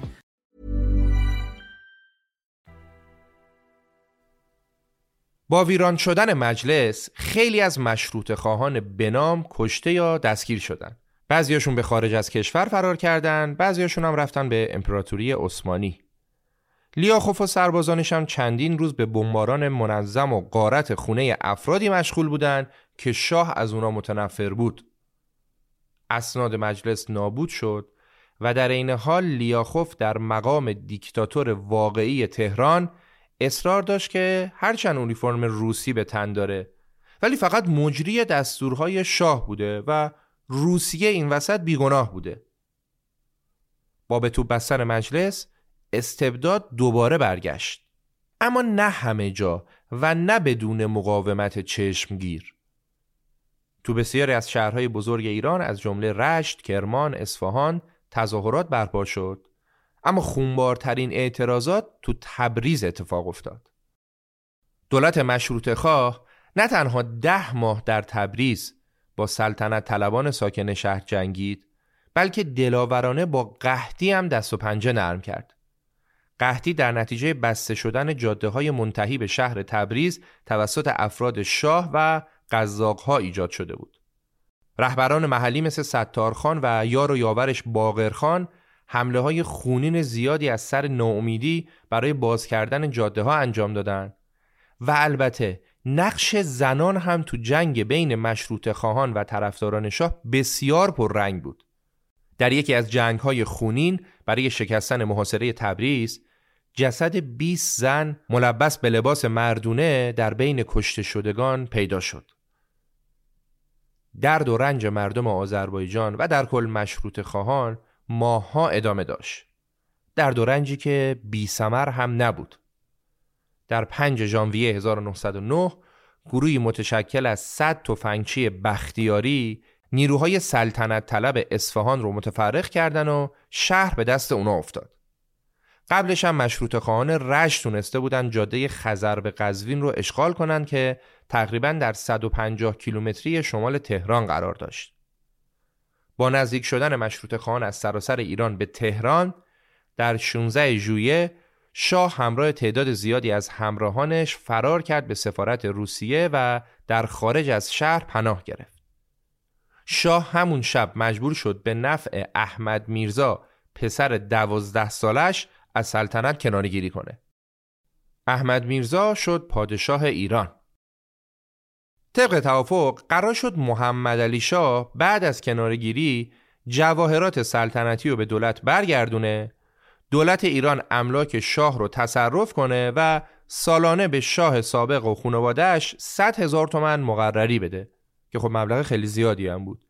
با ویران شدن مجلس خیلی از مشروطه خواهان بنام کشته یا دستگیر شدند. بعضیاشون به خارج از کشور فرار کردند، بعضیاشون هم رفتن به امپراتوری عثمانی. لیاخوف و سربازانش هم چندین روز به بمباران منظم و غارت خونه افرادی مشغول بودند که شاه از اونا متنفر بود. اسناد مجلس نابود شد و در عین حال لیاخوف در مقام دیکتاتور واقعی تهران اصرار داشت که هرچند اونیفرم روسی به تن داره ولی فقط مجری دستورهای شاه بوده و روسیه این وسط بیگناه بوده. با به تو بستن مجلس استبداد دوباره برگشت، اما نه همه جا و نه بدون مقاومت چشمگیر. تو بسیاری از شهرهای بزرگ ایران از جمله رشت، کرمان، اصفهان تظاهرات برپا شد، اما خونبارترین اعتراضات تو تبریز اتفاق افتاد. دولت مشروطه خواه نه تنها 10 ماه در تبریز با سلطنت طلبان ساکن شهر جنگید، بلکه دلاورانه با قحطی هم دست و پنجه نرم کرد. قحطی در نتیجه بسته شدن جاده‌های منتهی به شهر تبریز توسط افراد شاه و قزاق‌ها ایجاد شده بود. رهبران محلی مثل ستار خان و یار و یاورش باقر خان حمله‌های خونین زیادی از سر ناامیدی برای باز کردن جاده‌ها انجام دادند و البته نقش زنان هم تو جنگ بین مشروطه خواهان و طرفداران شاه بسیار پررنگ بود. در یکی از جنگ‌های خونین برای شکستن محاصره تبریز، جسد 20 زن ملبس به لباس مردونه در بین کشته شدگان پیدا شد. درد و رنج مردم آذربایجان و در کل مشروطه خواهان ماه‌ها ادامه داشت. درد و رنجی که بی ثمر هم نبود. در 5 ژانویه 1909 گروهی متشکل از 100 تفنگچی بختیاری نیروهای سلطنت طلب اصفهان رو متفرق کردن و شهر به دست اونا افتاد. قبلش هم مشروطه خواهان رشت تونسته بودن جاده خزر به قزوین رو اشغال کنن که تقریباً در 150 کیلومتری شمال تهران قرار داشت. با نزدیک شدن مشروطه خواهان از سراسر ایران به تهران در 16 ژوئیه شاه همراه تعداد زیادی از همراهانش فرار کرد به سفارت روسیه و در خارج از شهر پناه گرفت. شاه همون شب مجبور شد به نفع احمد میرزا پسر 12 سالش از سلطنت کناره‌گیری کنه. احمد میرزا شد پادشاه ایران. طبق توافق قرار شد محمد علی شاه بعد از کناره‌گیری جواهرات سلطنتی رو به دولت برگردونه، دولت ایران املاک شاه رو تصرف کنه و سالانه به شاه سابق و خانواده‌اش 100,000 تومان مقرری بده که خب مبلغ خیلی زیادی هم بود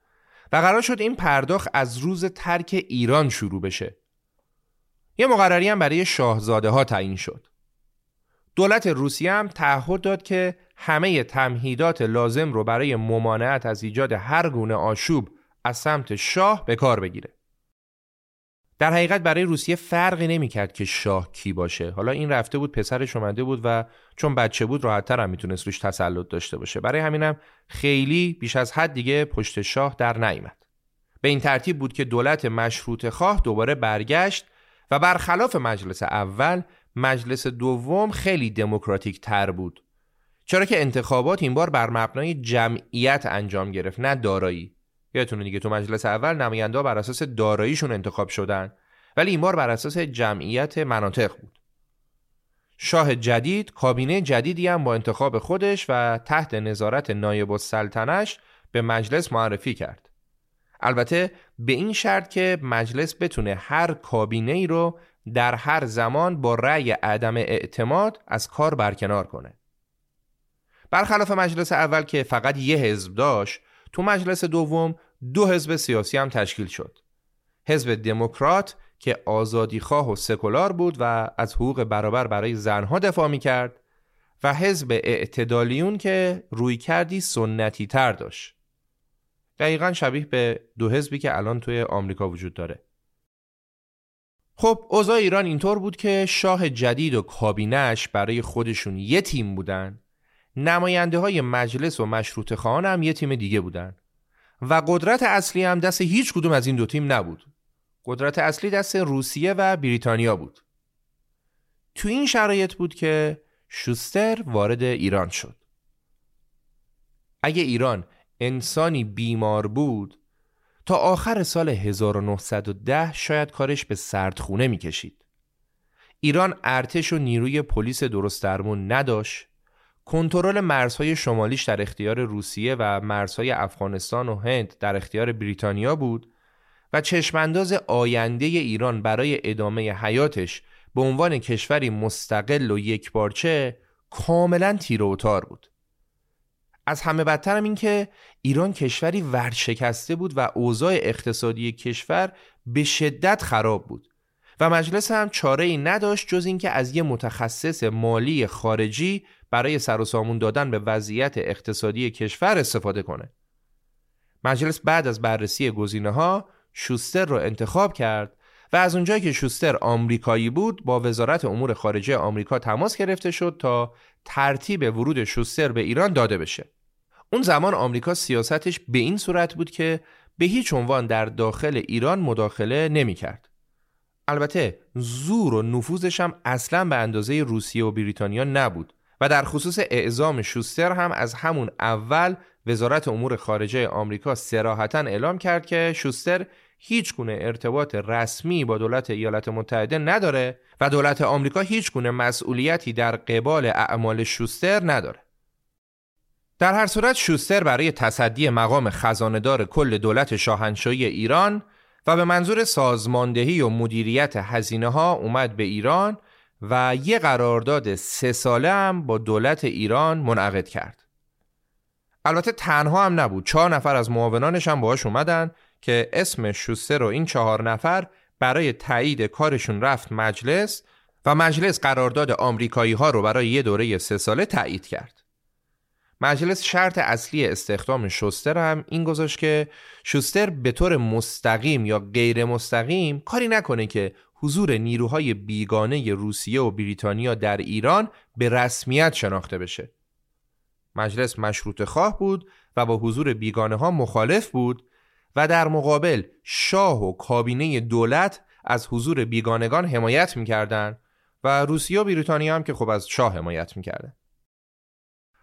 و قرار شد این پرداخت از روز ترک ایران شروع بشه. یه مقرری هم برای شاهزاده ها تعیین شد. دولت روسیه هم تعهد داد که همه تمهیدات لازم رو برای ممانعت از ایجاد هر گونه آشوب از سمت شاه به کار بگیره. در حقیقت برای روسیه فرقی نمی‌کرد که شاه کی باشه. حالا این رفته بود پسرش اومده بود و چون بچه بود راحت‌تر هم میتونست روش تسلط داشته باشه. برای همینم خیلی بیش از حد دیگه پشت شاه در نیامد. به این ترتیب بود که دولت مشروطه خواه دوباره برگشت و برخلاف مجلس اول، مجلس دوم خیلی دموکراتیک تر بود، چرا که انتخابات این بار بر مبنای جمعیت انجام گرفت نه دارایی. یادتونه دیگه تو مجلس اول نماینده‌ها بر اساس داراییشون انتخاب شدن، ولی این بار بر اساس جمعیت مناطق بود. شاه جدید کابینه جدیدی هم با انتخاب خودش و تحت نظارت نایب السلطنه‌اش به مجلس معرفی کرد، البته به این شرط که مجلس بتونه هر کابینه‌ای رو در هر زمان با رأی عدم اعتماد از کار برکنار کنه. برخلاف مجلس اول که فقط یه حزب داشت، تو مجلس دوم 2 حزب سیاسی هم تشکیل شد. حزب دموکرات که آزادیخواه و سکولار بود و از حقوق برابر برای زنها دفاع می‌کرد و حزب اعتدالیون که رویکردی سنتی تر داشت. دقیقاً شبیه به 2 حزبی که الان توی آمریکا وجود داره. خب اوضاع ایران اینطور بود که شاه جدید و کابینه‌اش برای خودشون یه تیم بودن، نماینده‌های مجلس و مشروطه خواهان هم یه تیم دیگه بودن و قدرت اصلی هم دست هیچ کدوم از این 2 تیم نبود. قدرت اصلی دست روسیه و بریتانیا بود. تو این شرایط بود که شوستر وارد ایران شد. اگه ایران انسانی بیمار بود، تا آخر سال 1910 شاید کارش به سردخونه می‌کشید. ایران ارتش و نیروی پلیس درست درمون نداشت، کنترل مرزهای شمالیش در اختیار روسیه و مرزهای افغانستان و هند در اختیار بریتانیا بود و چشمانداز آینده ایران برای ادامه حیاتش به عنوان کشوری مستقل و یکپارچه کاملا تیر و تار بود. از همه بدترم این که ایران کشوری ورشکسته بود و اوضاع اقتصادی کشور به شدت خراب بود و مجلس هم چاره‌ای نداشت جز اینکه از یه متخصص مالی خارجی برای سر و سامون دادن به وضعیت اقتصادی کشور استفاده کنه. مجلس بعد از بررسی گزینه‌ها شوستر رو انتخاب کرد و از اونجایی که شوستر آمریکایی بود با وزارت امور خارجه آمریکا تماس گرفته شد تا ترتیب ورود شوستر به ایران داده بشه. اون زمان آمریکا سیاستش به این صورت بود که به هیچ عنوان در داخل ایران مداخله نمی‌کرد. البته زور و نفوذش هم اصلاً به اندازه روسیه و بریتانیا نبود و در خصوص اعزام شوستر هم از همون اول وزارت امور خارجه آمریکا صراحتاً اعلام کرد که شوستر هیچ گونه ارتباط رسمی با دولت ایالات متحده نداره و دولت آمریکا هیچ گونه مسئولیتی در قبال اعمال شوستر نداره. در هر صورت شوستر برای تصدی مقام خزاندار کل دولت شاهنشاهی ایران و به منظور سازماندهی و مدیریت هزینه ها اومد به ایران و یه قرارداد 3 ساله هم با دولت ایران منعقد کرد. البته تنها هم نبود، 4 نفر از معاونانش هم باهاش اومدن که اسم شوستر و این 4 نفر برای تایید کارشون رفت مجلس و مجلس قرارداد آمریکایی ها رو برای یه دوره 3 ساله تایید کرد. مجلس شرط اصلی استخدام شوستر هم این گذاشت که شوستر به طور مستقیم یا غیر مستقیم کاری نکنه که حضور نیروهای بیگانه روسیه و بریتانیا در ایران به رسمیت شناخته بشه. مجلس مشروط خواه بود و با حضور بیگانه ها مخالف بود و در مقابل شاه و کابینه دولت از حضور بیگانگان حمایت می‌کردند و روسیه و بریتانیا هم که خب از شاه حمایت می‌کردند.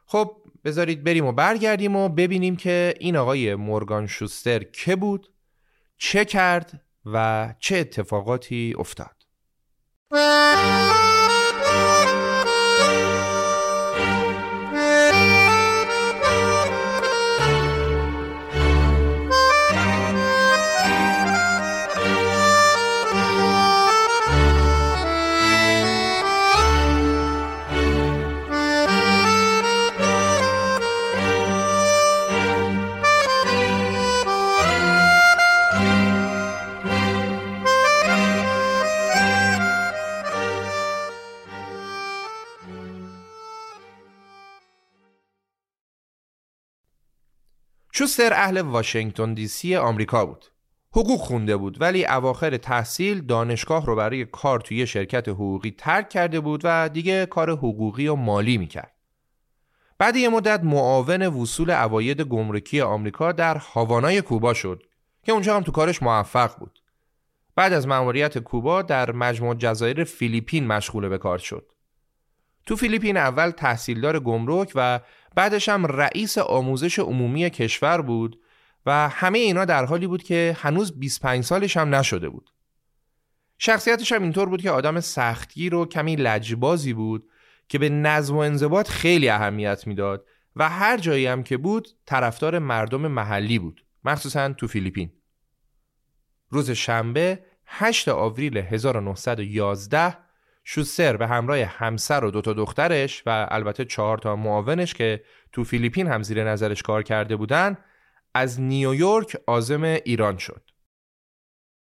خب بذارید بریم و برگردیم و ببینیم که این آقای مورگان شوستر که بود، چه کرد و چه اتفاقاتی افتاد. شوستر اهل واشنگتن دی سی آمریکا بود. حقوق خونده بود ولی اواخر تحصیل دانشگاه رو برای کار توی شرکت حقوقی ترک کرده بود و دیگه کار حقوقی و مالی میکرد. بعد یه مدت معاون وصول عواید گمرکی آمریکا در هاوانای کوبا شد که اونجا هم تو کارش موفق بود. بعد از مأموریت کوبا در مجموع جزایر فیلیپین مشغول به کار شد. تو فیلیپین اول تحصیلدار گمرک و بعدش هم رئیس آموزش عمومی کشور بود و همه اینا در حالی بود که هنوز 25 سالش هم نشده بود. شخصیتش هم اینطور بود که آدم سختگیر و کمی لجبازی بود که به نظم و انضباط خیلی اهمیت میداد و هر جایی هم که بود طرفدار مردم محلی بود، مخصوصاً تو فیلیپین. روز شنبه 8 آوریل 1911 شوستر به همراه همسر و 2 تا دخترش و البته 4 تا معاونش که تو فیلیپین هم زیر نظرش کار کرده بودن از نیویورک عازم ایران شد.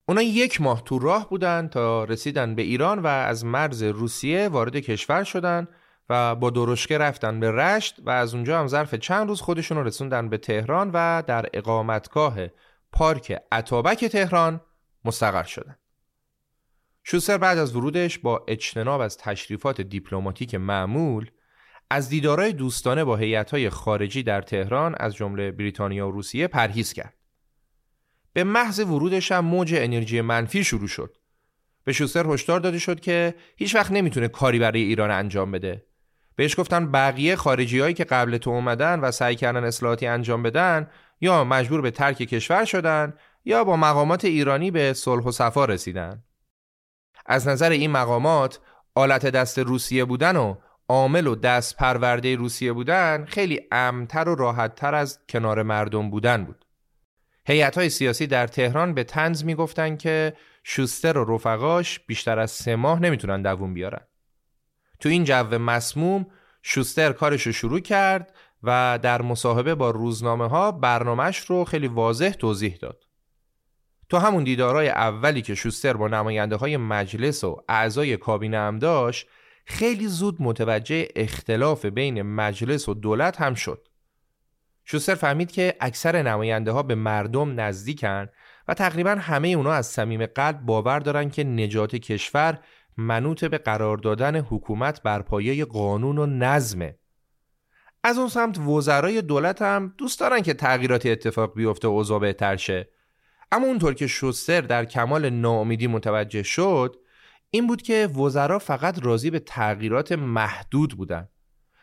اونا 1 ماه تو راه بودن تا رسیدن به ایران و از مرز روسیه وارد کشور شدن و با درشکه رفتن به رشت و از اونجا هم ظرف چند روز خودشون رسوندن به تهران و در اقامتگاه پارک اتابک تهران مستقر شدن. شوستر بعد از ورودش با اجتناب از تشریفات دیپلماتیک معمول از دیدارهای دوستانه با هیئت‌های خارجی در تهران از جمله بریتانیا و روسیه پرهیز کرد. به محض ورودش هم موج انرژی منفی شروع شد. به شوستر هشدار داده شد که هیچ وقت نمیتونه کاری برای ایران انجام بده. بهش گفتن بقیه خارجی‌هایی که قبل تو اومدن و سعی کردن اصلاحاتی انجام بدن یا مجبور به ترک کشور شدن یا با مقامات ایرانی به صلح و صفا رسیدن. از نظر این مقامات آلت دست روسیه بودن و عامل و دست پرورده روسیه بودن خیلی امن‌تر و راحت‌تر از کنار مردم بودن بود. هیئت‌های سیاسی در تهران به طنز می‌گفتن که شوستر و رفقاش بیشتر از 3 ماه نمیتونن دووم بیارن. تو این جو مسموم شوستر کارشو شروع کرد و در مصاحبه با روزنامه ها برنامه‌اش رو خیلی واضح توضیح داد. تو همون دیدارای اولی که شوستر با نماینده های مجلس و اعضای کابینه هم داشت، خیلی زود متوجه اختلاف بین مجلس و دولت هم شد. شوستر فهمید که اکثر نماینده ها به مردم نزدیکن و تقریبا همه اونا از صمیم قلب باور دارن که نجات کشور منوط به قرار دادن حکومت بر پایه قانون و نظمه. از اون سمت وزرای دولت هم دوست دارن که تغییراتی اتفاق بیفته و اوضاع بهتر شه. اما اونطور که شوستر در کمال ناامیدی متوجه شد، این بود که وزرا فقط راضی به تغییرات محدود بودن.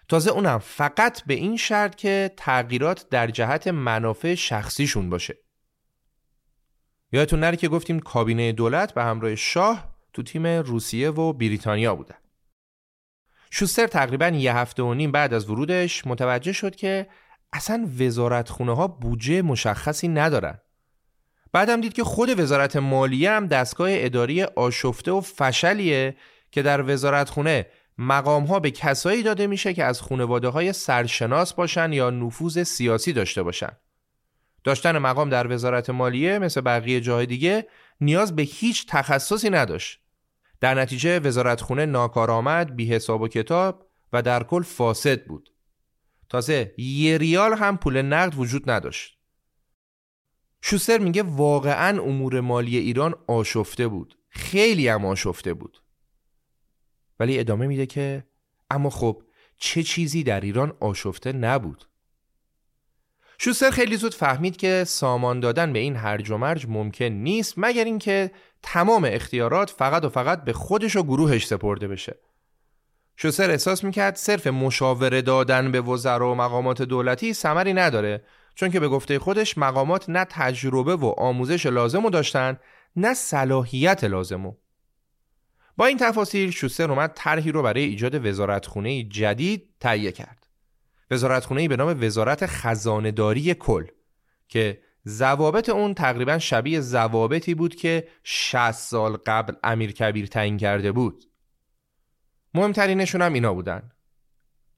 تازه اونم فقط به این شرط که تغییرات در جهت منافع شخصیشون باشه. یادتون نره که گفتیم کابینه دولت به همراه شاه تو تیم روسیه و بریتانیا بودن. شوستر تقریباً 1.5 هفته بعد از ورودش متوجه شد که اصلا وزارتخونه ها بودجه مشخصی ندارن. بعدم دید که خود وزارت مالیه هم دستگاه اداری آشفته و فشلیه که در وزارتخونه مقام‌ها به کسایی داده میشه که از خانواده‌های سرشناس باشن یا نفوذ سیاسی داشته باشن. داشتن مقام در وزارت مالیه مثل بقیه جای دیگه نیاز به هیچ تخصصی نداشت. در نتیجه وزارتخونه ناکارآمد، بی حساب و کتاب و در کل فاسد بود. تازه 1 ریال هم پول نقد وجود نداشت. شوستر میگه واقعاً امور مالی ایران آشفته بود. خیلی هم آشفته بود. ولی ادامه میده که اما خب چه چیزی در ایران آشفته نبود؟ شوستر خیلی زود فهمید که سامان دادن به این هرج و مرج ممکن نیست، مگر اینکه تمام اختیارات فقط و فقط به خودش و گروهش سپرده بشه. شوستر احساس میکرد صرف مشاوره دادن به وزرا و مقامات دولتی ثمری نداره، چون که به گفته خودش مقامات نه تجربه و آموزش لازمو داشتن، نه صلاحیت لازمو. با این تفاصیل شوستر اومد طرحی رو برای ایجاد وزارتخونه جدید تهیه کرد. وزارتخونه‌ای به نام وزارت خزانه‌داری کل که ضوابط اون تقریبا شبیه ضوابطی بود که 60 سال قبل امیر کبیر تعیین کرده بود. مهمترینشون هم اینا بودن.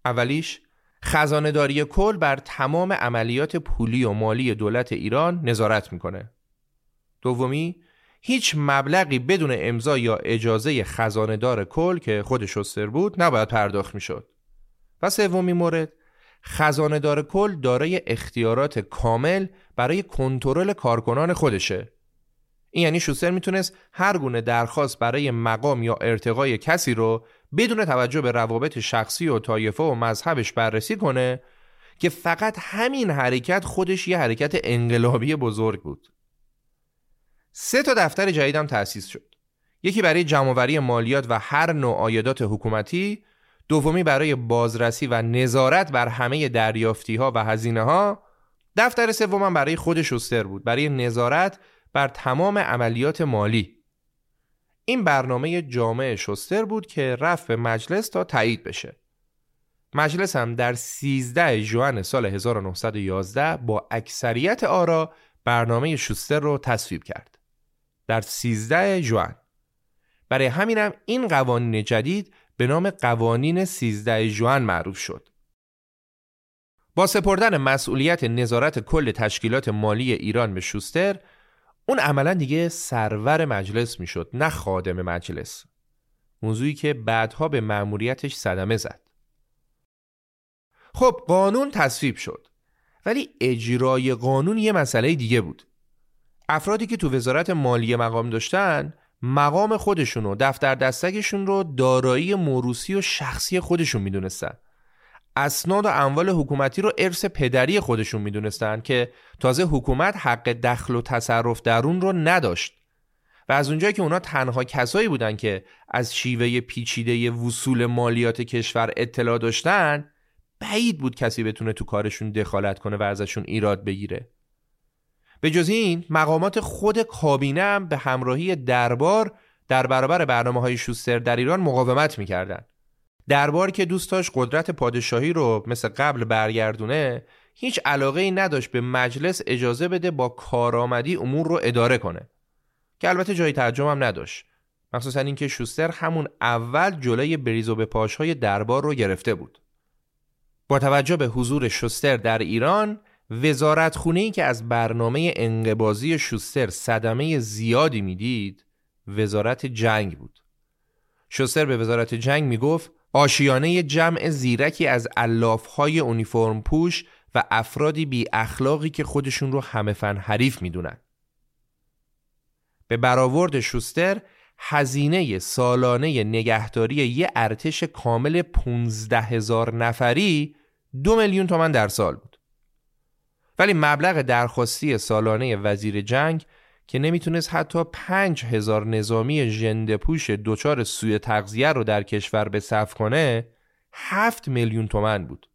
اولیش خزانه‌داری کل بر تمام عملیات پولی و مالی دولت ایران نظارت میکنه. دومی، هیچ مبلغی بدون امضا یا اجازه خزانه‌دار کل که خود شوستر بود نباید پرداخت میشد. و سومین مورد، خزانه‌دار کل دارای اختیارات کامل برای کنترل کارکنان خودشه. این یعنی شوستر میتونست هر گونه درخواست برای مقام یا ارتقای کسی رو بدون توجه به روابط شخصی و طایفه و مذهبش بررسی کنه، که فقط همین حرکت خودش یه حرکت انقلابی بزرگ بود. 3 دفتر جدید هم تأسیس شد. یکی برای جمع‌آوری مالیات و هر نوع عایدات حکومتی، دومی برای بازرسی و نظارت بر همه دریافتی‌ها و هزینه‌ها، دفتر سوم هم برای خود شوستر بود، برای نظارت بر تمام عملیات مالی. این برنامه جامع شوستر بود که رفت به مجلس تا تایید بشه. مجلس هم در 13 ژوئن سال 1911 با اکثریت آرا برنامه شوستر رو تصویب کرد. در 13 ژوئن. برای همینم این قوانین جدید به نام قوانین 13 ژوئن معروف شد. با سپردن مسئولیت نظارت کل تشکیلات مالی ایران به شوستر، اون عملا دیگه سرور مجلس میشد، نه خادم مجلس. موضوعی که بعدها به مأموریتش صدمه زد. خب قانون تصویب شد، ولی اجرای قانون یه مسئله دیگه بود. افرادی که تو وزارت مالیه مقام داشتن، مقام خودشون و دفتر دستکشون رو دارایی موروثی و شخصی خودشون میدونستن. اسناد و اموال حکومتی رو ارث پدری خودشون میدونستن که تازه حکومت حق دخل و تصرف در اون رو نداشت. و از اونجایی که اونا تنها کسایی بودن که از شیوه پیچیده وصول مالیات کشور اطلاع داشتن، بعید بود کسی بتونه تو کارشون دخالت کنه و ازشون ایراد بگیره. به جز این، مقامات خود کابینه هم به همراهی دربار در برابر برنامه‌های شوستر در ایران مقاومت می‌کردن. دربار که دوست داشت قدرت پادشاهی رو مثل قبل برگردونه، هیچ علاقه‌ای نداشت به مجلس اجازه بده با کارآمدی امور رو اداره کنه، که البته جای تعجب هم نداشت، مخصوصاً اینکه شوستر همون اول جلوی بریز و بپاش‌های دربار رو گرفته بود. با توجه به حضور شوستر در ایران، وزارتخونه‌ای که از برنامه انقباضی شوستر صدمه زیادی میدید، وزارت جنگ بود. شوستر به وزارت جنگ میگفت آشیانه جمع زیرکی از علاف‌های اونیفرم پوش و افرادی بی اخلاقی که خودشون رو همه فن حریف میدونن. به برآورد شوستر، هزینه سالانه نگهداری یه ارتش کامل 15,000 نفری 2,000,000 تومان در سال بود. ولی مبلغ درخواستی سالانه وزیر جنگ که نمیتونست حتی 5,000 نظامی ژنده‌پوش دوچار سوء تغذیه رو در کشور به صف کنه 7,000,000 تومان بود.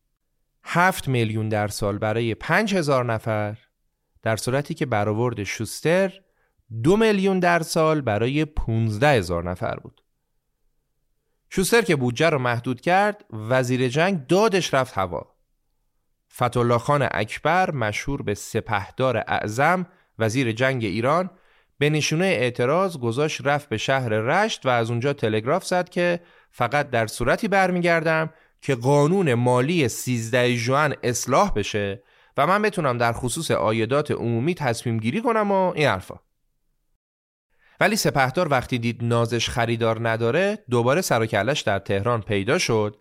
7,000,000 در سال برای 5,000 نفر، در صورتی که برآورد شوستر 2,000,000 در سال برای 15,000 نفر بود. شوستر که بودجه رو محدود کرد، وزیر جنگ دادش رفت هوا. فتحالله خان اکبر، مشهور به سپهدار اعظم، وزیر جنگ ایران، به نشونه اعتراض گذاشت رفت به شهر رشت و از اونجا تلگراف زد که فقط در صورتی برمیگردم که قانون مالی 13 ژوئن اصلاح بشه و من بتونم در خصوص عایدات عمومی تصمیم گیری کنم و این حرفا. ولی سپهدار وقتی دید نازش خریدار نداره، دوباره سر و کله‌اش در تهران پیدا شد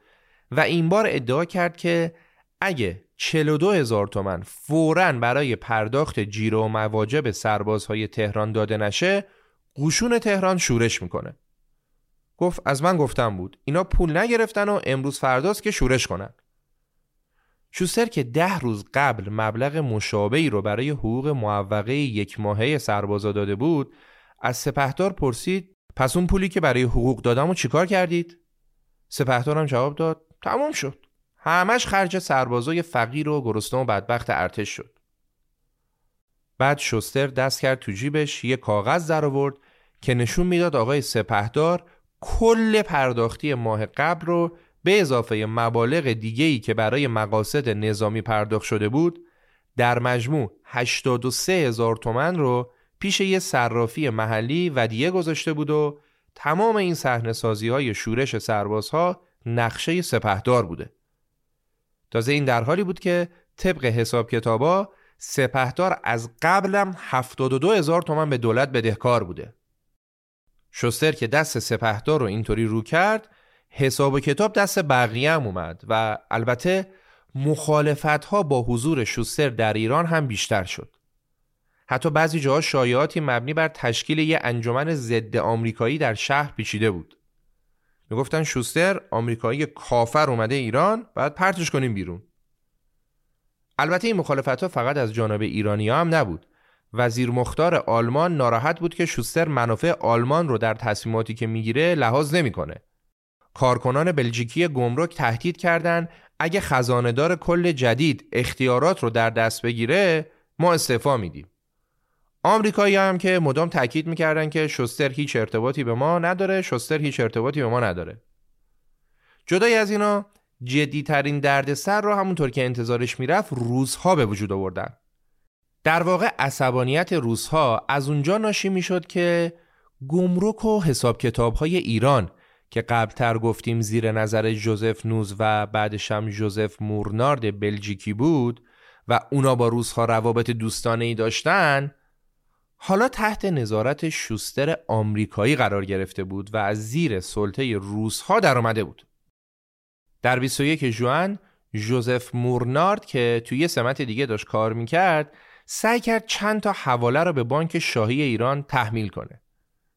و این بار ادعا کرد که اگه 42,000 تومان فوراً برای پرداخت جیره و مواجب سربازهای تهران داده نشه، قشون تهران شورش میکنه. گفت از من گفتم بود، اینا پول نگرفتن و امروز فرداست که شورش کنن. شوستر که 10 روز قبل مبلغ مشابهی رو برای حقوق معوقه 1 ماهه سربازا داده بود، از سپهدار پرسید پس اون پولی که برای حقوق دادمو چیکار کردید؟ سپهدارم جواب داد تمام شد، همش خرج سربازای فقیر و گرسنه و بدبخت ارتش شد. بعد شوستر دست کرد تو جیبش، یه کاغذ در آورد که نشون میداد آقای سپهدار کل پرداختی ماه قبل رو به اضافه مبالغ دیگه‌ای که برای مقاصد نظامی پرداخت شده بود، در مجموع 83,000 تومان رو پیش یه صرافی محلی ودیعه گذاشته بود و تمام این صحنه‌سازی‌های شورش سربازها نقشه سپهدار بوده. تازه این در حالی بود که طبق حساب کتابا سپهدار از قبلم 72,000 تومان به دولت بدهکار بوده. شوستر که دست سپهدار رو اینطوری رو کرد، حساب و کتاب دست بقیه هم اومد و البته مخالفت‌ها با حضور شوستر در ایران هم بیشتر شد. حتی بعضی جاها شایعاتی مبنی بر تشکیل یه انجمن ضد آمریکایی در شهر پیچیده بود. میگفتن شوستر آمریکایی کافر اومده ایران، باید پرتش کنیم بیرون. البته این مخالفت‌ها فقط از جانب ایرانی‌ها هم نبود. وزیر مختار آلمان ناراحت بود که شوستر منافع آلمان رو در تصمیماتی که میگیره لحاظ نمی‌کنه. کارکنان بلژیکی گمرک تهدید کردند اگه خزانه‌دار کل جدید اختیارات رو در دست بگیره، ما استعفا میدیم. آمریکایی هم که مدام تأکید میکردن که شوستر هیچ ارتباطی به ما نداره، شوستر هیچ ارتباطی به ما نداره. جدای از اینا، جدی‌ترین دردسر رو همونطور که انتظارش میرفت روس‌ها به وجود آوردن. در واقع عصبانیت روس‌ها از اونجا ناشی میشد که گمرک و حساب کتاب‌های ایران که قبلتر گفتیم زیر نظر جوزف نوز و بعدش هم جوزف مورنارد بلژیکی بود و اونا با روس‌ها روابط دوستانه‌ای داشتن، حالا تحت نظارت شوستر آمریکایی قرار گرفته بود و از زیر سلطه روس‌ها در آمده بود. در 21 ژوئن جوزف مورنارد که توی یه سمت دیگه داشت کار میکرد، سعی کرد چند تا حواله رو به بانک شاهی ایران تحمیل کنه.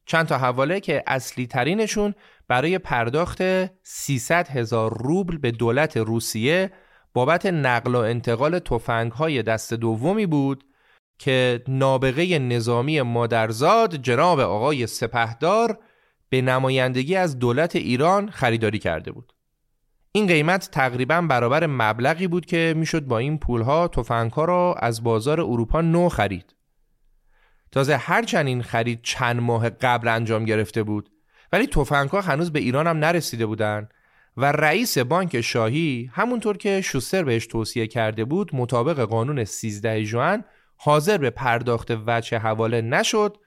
چند تا حواله که اصلی ترینشون برای پرداخت 300,000 روبل به دولت روسیه بابت نقل و انتقال تفنگ‌های دست دومی بود که نابغه نظامی مادرزاد جناب آقای سپهدار به نمایندگی از دولت ایران خریداری کرده بود. این قیمت تقریباً برابر مبلغی بود که میشد با این پولها تفنگ‌ها را از بازار اروپا نو خرید. تازه هرچند این خرید چند ماه قبل انجام گرفته بود، ولی تفنگ‌ها هنوز به ایران هم نرسیده بودند و رئیس بانک شاهی همونطور که شوستر بهش توصیه کرده بود مطابق قانون 13 ژوئن حاضر به پرداخت وجه حواله نشد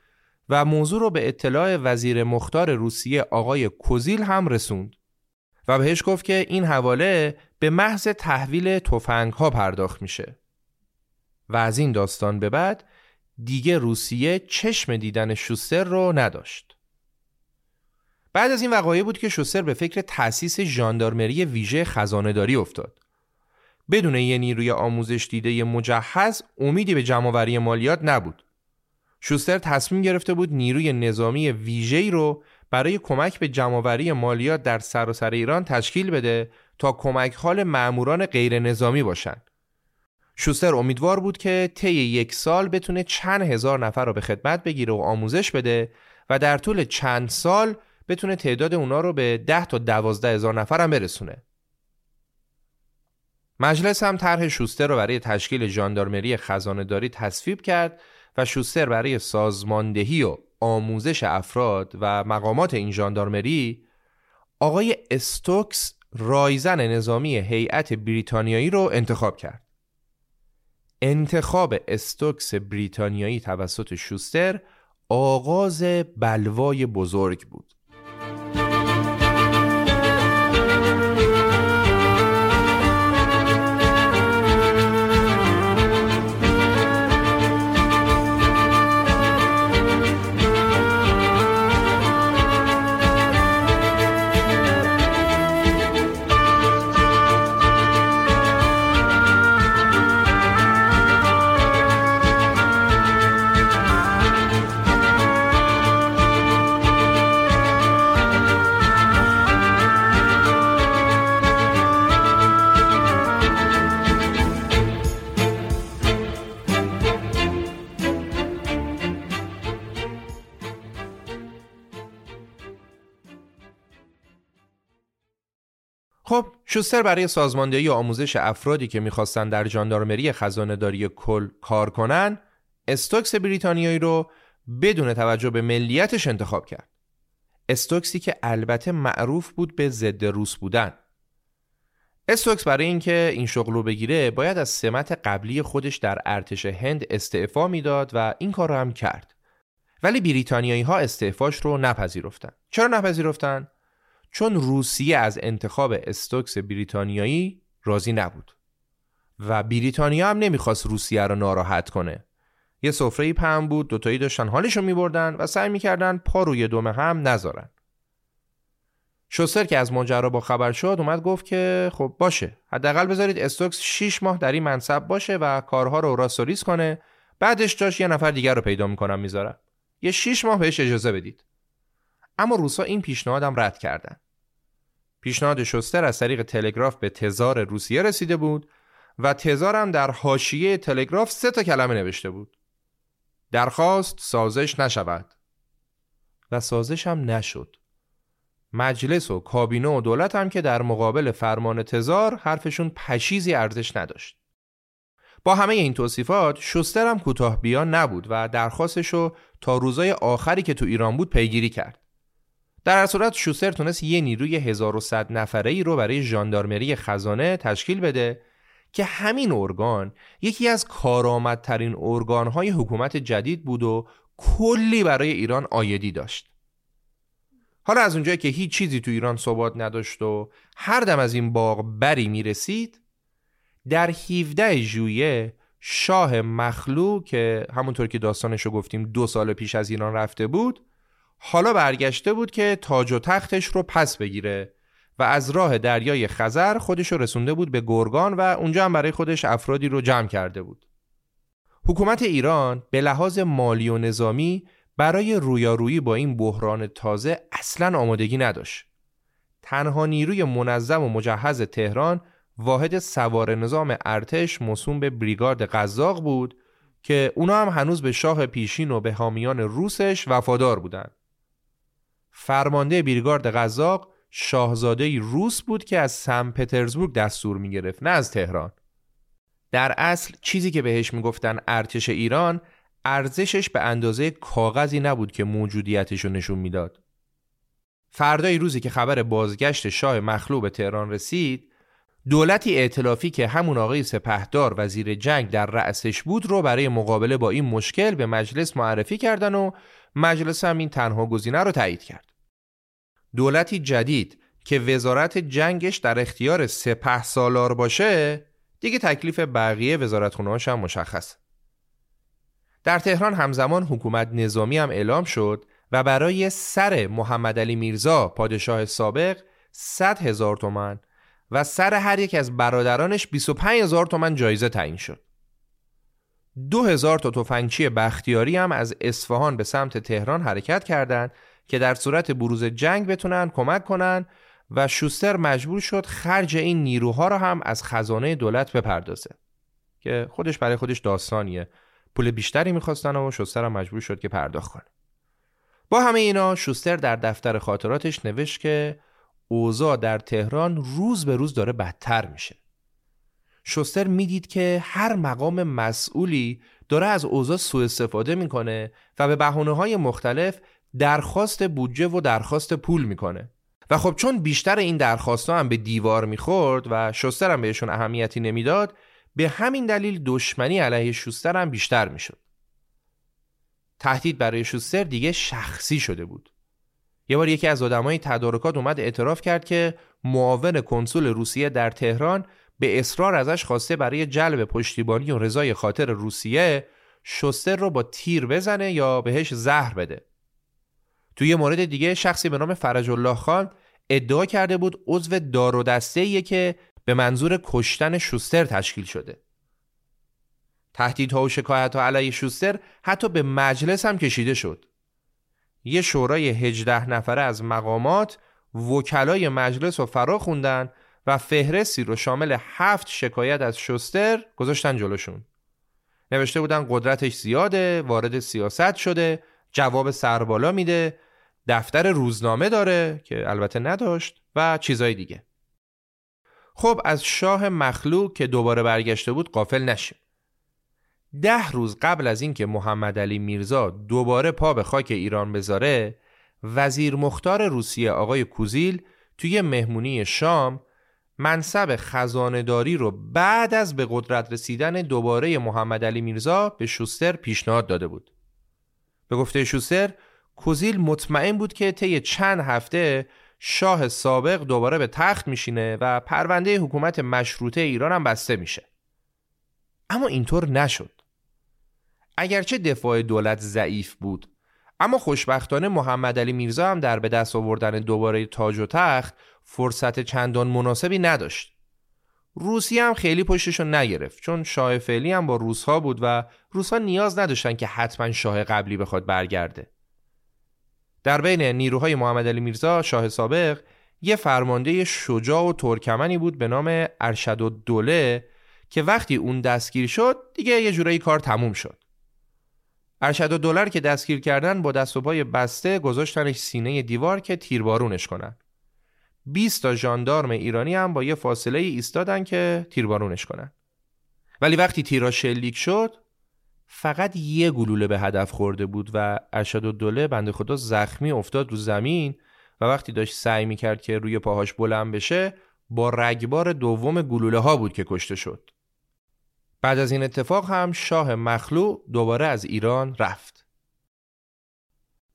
و موضوع رو به اطلاع وزیر مختار روسیه آقای کوزیل هم رسوند و بهش گفت که این حواله به محض تحویل تفنگ‌ها پرداخت میشه و از این داستان به بعد دیگه روسیه چشم دیدن شوستر رو نداشت. بعد از این وقایع بود که شوستر به فکر تأسیس ژاندارمری ویژه خزانه‌داری افتاد. بدون یه نیروی آموزش دیده مجهز امیدی به جمع‌آوری مالیات نبود. شوستر تصمیم گرفته بود نیروی نظامی ویژه‌ای رو برای کمک به جمع‌آوری مالیات در سراسر ایران تشکیل بده تا کمک حال ماموران غیر نظامی باشن. شوستر امیدوار بود که طی یک سال بتونه چند هزار نفر رو به خدمت بگیره و آموزش بده و در طول چند سال بتونه تعداد اونا رو به 10 تا 12 هزار نفر هم برسونه. مجلس هم طرح شوستر رو برای تشکیل ژاندارمری خزانه‌داری تصویب کرد و شوستر برای سازماندهی و آموزش افراد و مقامات این ژاندارمری آقای استوکس رایزن نظامی هیئت بریتانیایی رو انتخاب کرد. انتخاب استوکس بریتانیایی توسط شوستر آغاز بلوای بزرگ بود. خب شوستر برای سازماندهی و آموزش افرادی که می‌خواستن در ژاندارمری خزانه‌داری کل کار کنن، استوکس بریتانیایی رو بدون توجه به ملیتش انتخاب کرد. استوکسی که البته معروف بود به ضد روس بودن. استوکس برای اینکه این شغل رو بگیره، باید از سمت قبلی خودش در ارتش هند استعفا میداد و این کار رو هم کرد. ولی بریتانیایی‌ها استعفاش رو نپذیرفتن. چرا نپذیرفتن؟ چون روسیه از انتخاب استوکس بریتانیایی راضی نبود و بریتانیا هم نمیخواست روسیه رو ناراحت کنه. یه سفره‌ای پهن بود، دوتایی داشتن حالشو میبردن و سعی میکردن پا روی دم هم نذارن. شوستر که از ماجرا با خبر شد اومد گفت که خب باشه، حداقل بذارید استوکس 6 ماه در این منصب باشه و کارها رو راست و ریز کنه، بعدش جاش یه نفر دیگر رو پیدا میکنم میذارم. یه 6 ماه بهش اجازه بدید. اما روسا این پیشنهادم رد کردن. پیشنهاد شوستر از طریق تلگراف به تزار روسیه رسیده بود و تزار هم در حاشیه تلگراف 3 تا کلمه نوشته بود: درخواست سازش نشود. و سازش هم نشد. مجلس و کابینه و دولت هم که در مقابل فرمان تزار حرفشون پشیزی ارزش نداشت. با همه این توصیفات شوستر هم کوتاه بیان نبود و درخواستشو تا روزای آخری که تو ایران بود پیگیری کرد. در هر صورت شوستر تونست یه نیروی 1100 نفره‌ای رو برای ژاندارمری خزانه تشکیل بده که همین ارگان یکی از کارآمدترین ارگان‌های حکومت جدید بود و کلی برای ایران عایدی داشت. حالا از اونجایی که هیچ چیزی تو ایران ثبات نداشت و هر دم از این باغ بری می‌رسید، در 17 ژوئیه شاه مخلوع که همونطور که داستانشو گفتیم 2 سال پیش از ایران رفته بود، حالا برگشته بود که تاج و تختش رو پس بگیره و از راه دریای خزر خودش رو رسونده بود به گرگان و اونجا هم برای خودش افرادی رو جمع کرده بود. حکومت ایران به لحاظ مالی و نظامی برای رویارویی با این بحران تازه اصلاً آمادگی نداشت. تنها نیروی منظم و مجهز تهران واحد سوار نظام ارتش موسوم به بریگاد قزاق بود که اونا هم هنوز به شاه پیشین و به حامیان روسش وفادار بودند. فرمانده بریگارد قزاق شاهزاده‌ای روس بود که از سن پترزبورگ دستور می‌گرفت، نه از تهران. در اصل چیزی که بهش می‌گفتن ارتش ایران ارزشش به اندازه کاغذی نبود که موجودیتش رو نشون میداد. فردای روزی که خبر بازگشت شاه مخلوع به تهران رسید، دولتی ائتلافی که همون آقای سپهدار وزیر جنگ در رأسش بود رو برای مقابله با این مشکل به مجلس معرفی کردن و مجلس هم این تنها گزینه رو تایید کرد. دولتی جدید که وزارت جنگش در اختیار سپهسالار باشه، دیگه تکلیف بقیه وزارتخونه‌هاش هم مشخصه. در تهران همزمان حکومت نظامی هم اعلام شد و برای سر محمد علی میرزا پادشاه سابق 100,000 تومان و سر هر یک از برادرانش 25,000 تومان جایزه تعیین شد. 2,000 تا تفنگچی بختیاری هم از اصفهان به سمت تهران حرکت کردند که در صورت بروز جنگ بتونن کمک کنن و شوستر مجبور شد خرج این نیروها را هم از خزانه دولت بپردازه که خودش برای خودش داستانیه. پول بیشتری میخواستن و شوستر هم مجبور شد که پرداخت کنه. با همه اینا شوستر در دفتر خاطراتش نوشت که اوضاع در تهران روز به روز داره بدتر میشه. شوستر میدید که هر مقام مسئولی داره از اوضاع سوء استفاده میکنه و به بهانه‌های مختلف درخواست بودجه و درخواست پول میکنه و خب چون بیشتر این درخواست‌ها هم به دیوار میخورد و شوستر هم بهشون اهمیتی نمیداد، به همین دلیل دشمنی علیه شوستر هم بیشتر میشد. تهدید برای شوستر دیگه شخصی شده بود. یه بار یکی از آدمای تدارکات اومد اعتراف کرد که معاون کنسول روسیه در تهران به اصرار ازش خواسته برای جلب پشتیبانی و رضای خاطر روسیه شوستر رو با تیر بزنه یا بهش زهر بده. توی یه مورد دیگه شخصی به نام فرج الله خان ادعا کرده بود عضو دار و دسته‌ایه که به منظور کشتن شوستر تشکیل شده. تهدیدها و شکایت‌ها علیه شوستر حتی به مجلس هم کشیده شد. یه شورای 18 نفره از مقامات وکلای مجلس رو فرا خوندن و فهرستی رو شامل 7 شکایت از شوستر گذاشتن جلوشون. نوشته بودن قدرتش زیاده، وارد سیاست شده، جواب سربالا میده، دفتر روزنامه داره که البته نداشت و چیزای دیگه. خب از شاه مخلوق که دوباره برگشته بود غافل نشیم. 10 روز قبل از این که محمد علی میرزا دوباره پا به خاک ایران بذاره، وزیر مختار روسیه آقای کوزیل توی مهمونی شام منصب خزانداری رو بعد از به قدرت رسیدن دوباره محمد علی میرزا به شوستر پیشنهاد داده بود. به گفته شوستر، کوزیل مطمئن بود که طی چند هفته شاه سابق دوباره به تخت میشینه و پرونده حکومت مشروطه ایران هم بسته میشه. اما اینطور نشد. اگرچه دفاع دولت ضعیف بود، اما خوشبختانه محمد علی میرزا هم در به دست آوردن دوباره تاج و تخت فرصت چندان مناسبی نداشت. روسیه هم خیلی پشتشو نگرفت چون شاه فعلی هم با روس‌ها بود و روس‌ها نیاز نداشتن که حتما شاه قبلی بخواد برگرده. در بین نیروهای محمد علی میرزا شاه سابق یه فرمانده شجاع و ترکمنی بود به نام ارشد الدوله که وقتی اون دستگیر شد دیگه یه جورایی کار تموم شد. ارشد الدوله که دستگیر کردن با دست و پای بسته گذاشتنش سینه دیوار که تیربارونش کنن. 20 تا ژاندارم ایرانی هم با یه فاصله ایستادن که تیربارونش کنن. ولی وقتی تیرا شلیک شد فقط یه گلوله به هدف خورده بود و ارشدالدوله بنده خدا زخمی افتاد رو زمین و وقتی داشت سعی میکرد که روی پاهاش بلند بشه با رگبار دوم گلوله ها بود که کشته شد. بعد از این اتفاق هم شاه مخلوع دوباره از ایران رفت.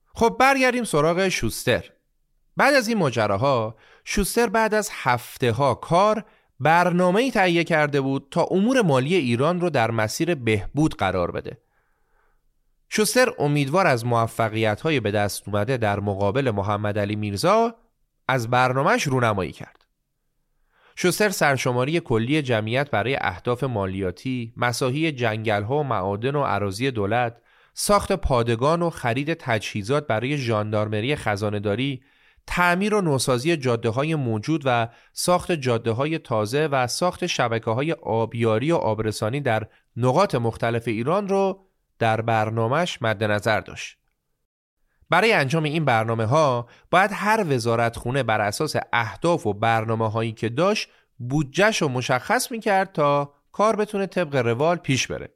خب برگردیم سراغ شوستر. بعد از این ماجراها شوستر بعد از هفته‌ها کار برنامه‌ای تهیه کرده بود تا امور مالی ایران رو در مسیر بهبود قرار بده. شوستر امیدوار از موفقیت‌های به دست اومده در مقابل محمد علی میرزا از برنامه‌اش رونمایی کرد. شوستر سرشماری کلی جمعیت برای اهداف مالیاتی، مساحی جنگل‌ها و معادن و اراضی دولت، ساخت پادگان و خرید تجهیزات برای ژاندارمری خزانه‌داری، تعمیر و نوسازی جاده‌های موجود و ساخت جاده‌های تازه و ساخت شبکه‌های آبیاری و آبرسانی در نقاط مختلف ایران رو در برنامه‌اش مد نظر داشت. برای انجام این برنامه‌ها باید هر وزارتخونه بر اساس اهداف و برنامه‌هایی که داشت بودجه‌شو مشخص می‌کرد تا کار بتونه طبق روال پیش بره.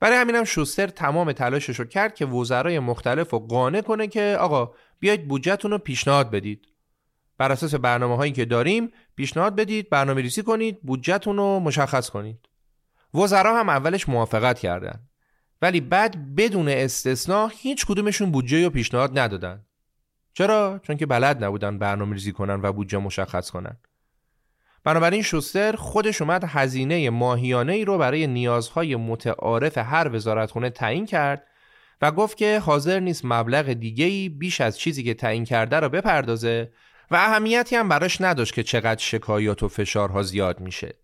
برای همینم شوستر تمام تلاشش رو کرد که وزرای مختلف رو قانع کنه که آقا بیایید بودجه‌تون رو پیشنهاد بدید. بر اساس برنامه‌هایی که داریم پیشنهاد بدید، برنامه‌ریزی کنید، بودجه‌تون رو مشخص کنید. وزرا هم اولش موافقت کردن. ولی بعد بدون استثنا هیچ کدومشون بودجه رو پیشنهاد ندادن. چرا؟ چون که بلد نبودن برنامه‌ریزی کنن و بودجه مشخص کنن. بنابراین شوستر خودش اومد هزینه ماهیانه‌ای رو برای نیازهای متعارف هر وزارتخونه تعیین کرد و گفت که حاضر نیست مبلغ دیگه‌ای بیش از چیزی که تعیین کرده رو بپردازه و اهمیتی هم براش نداشت که چقدر شکایات و فشارها زیاد میشه.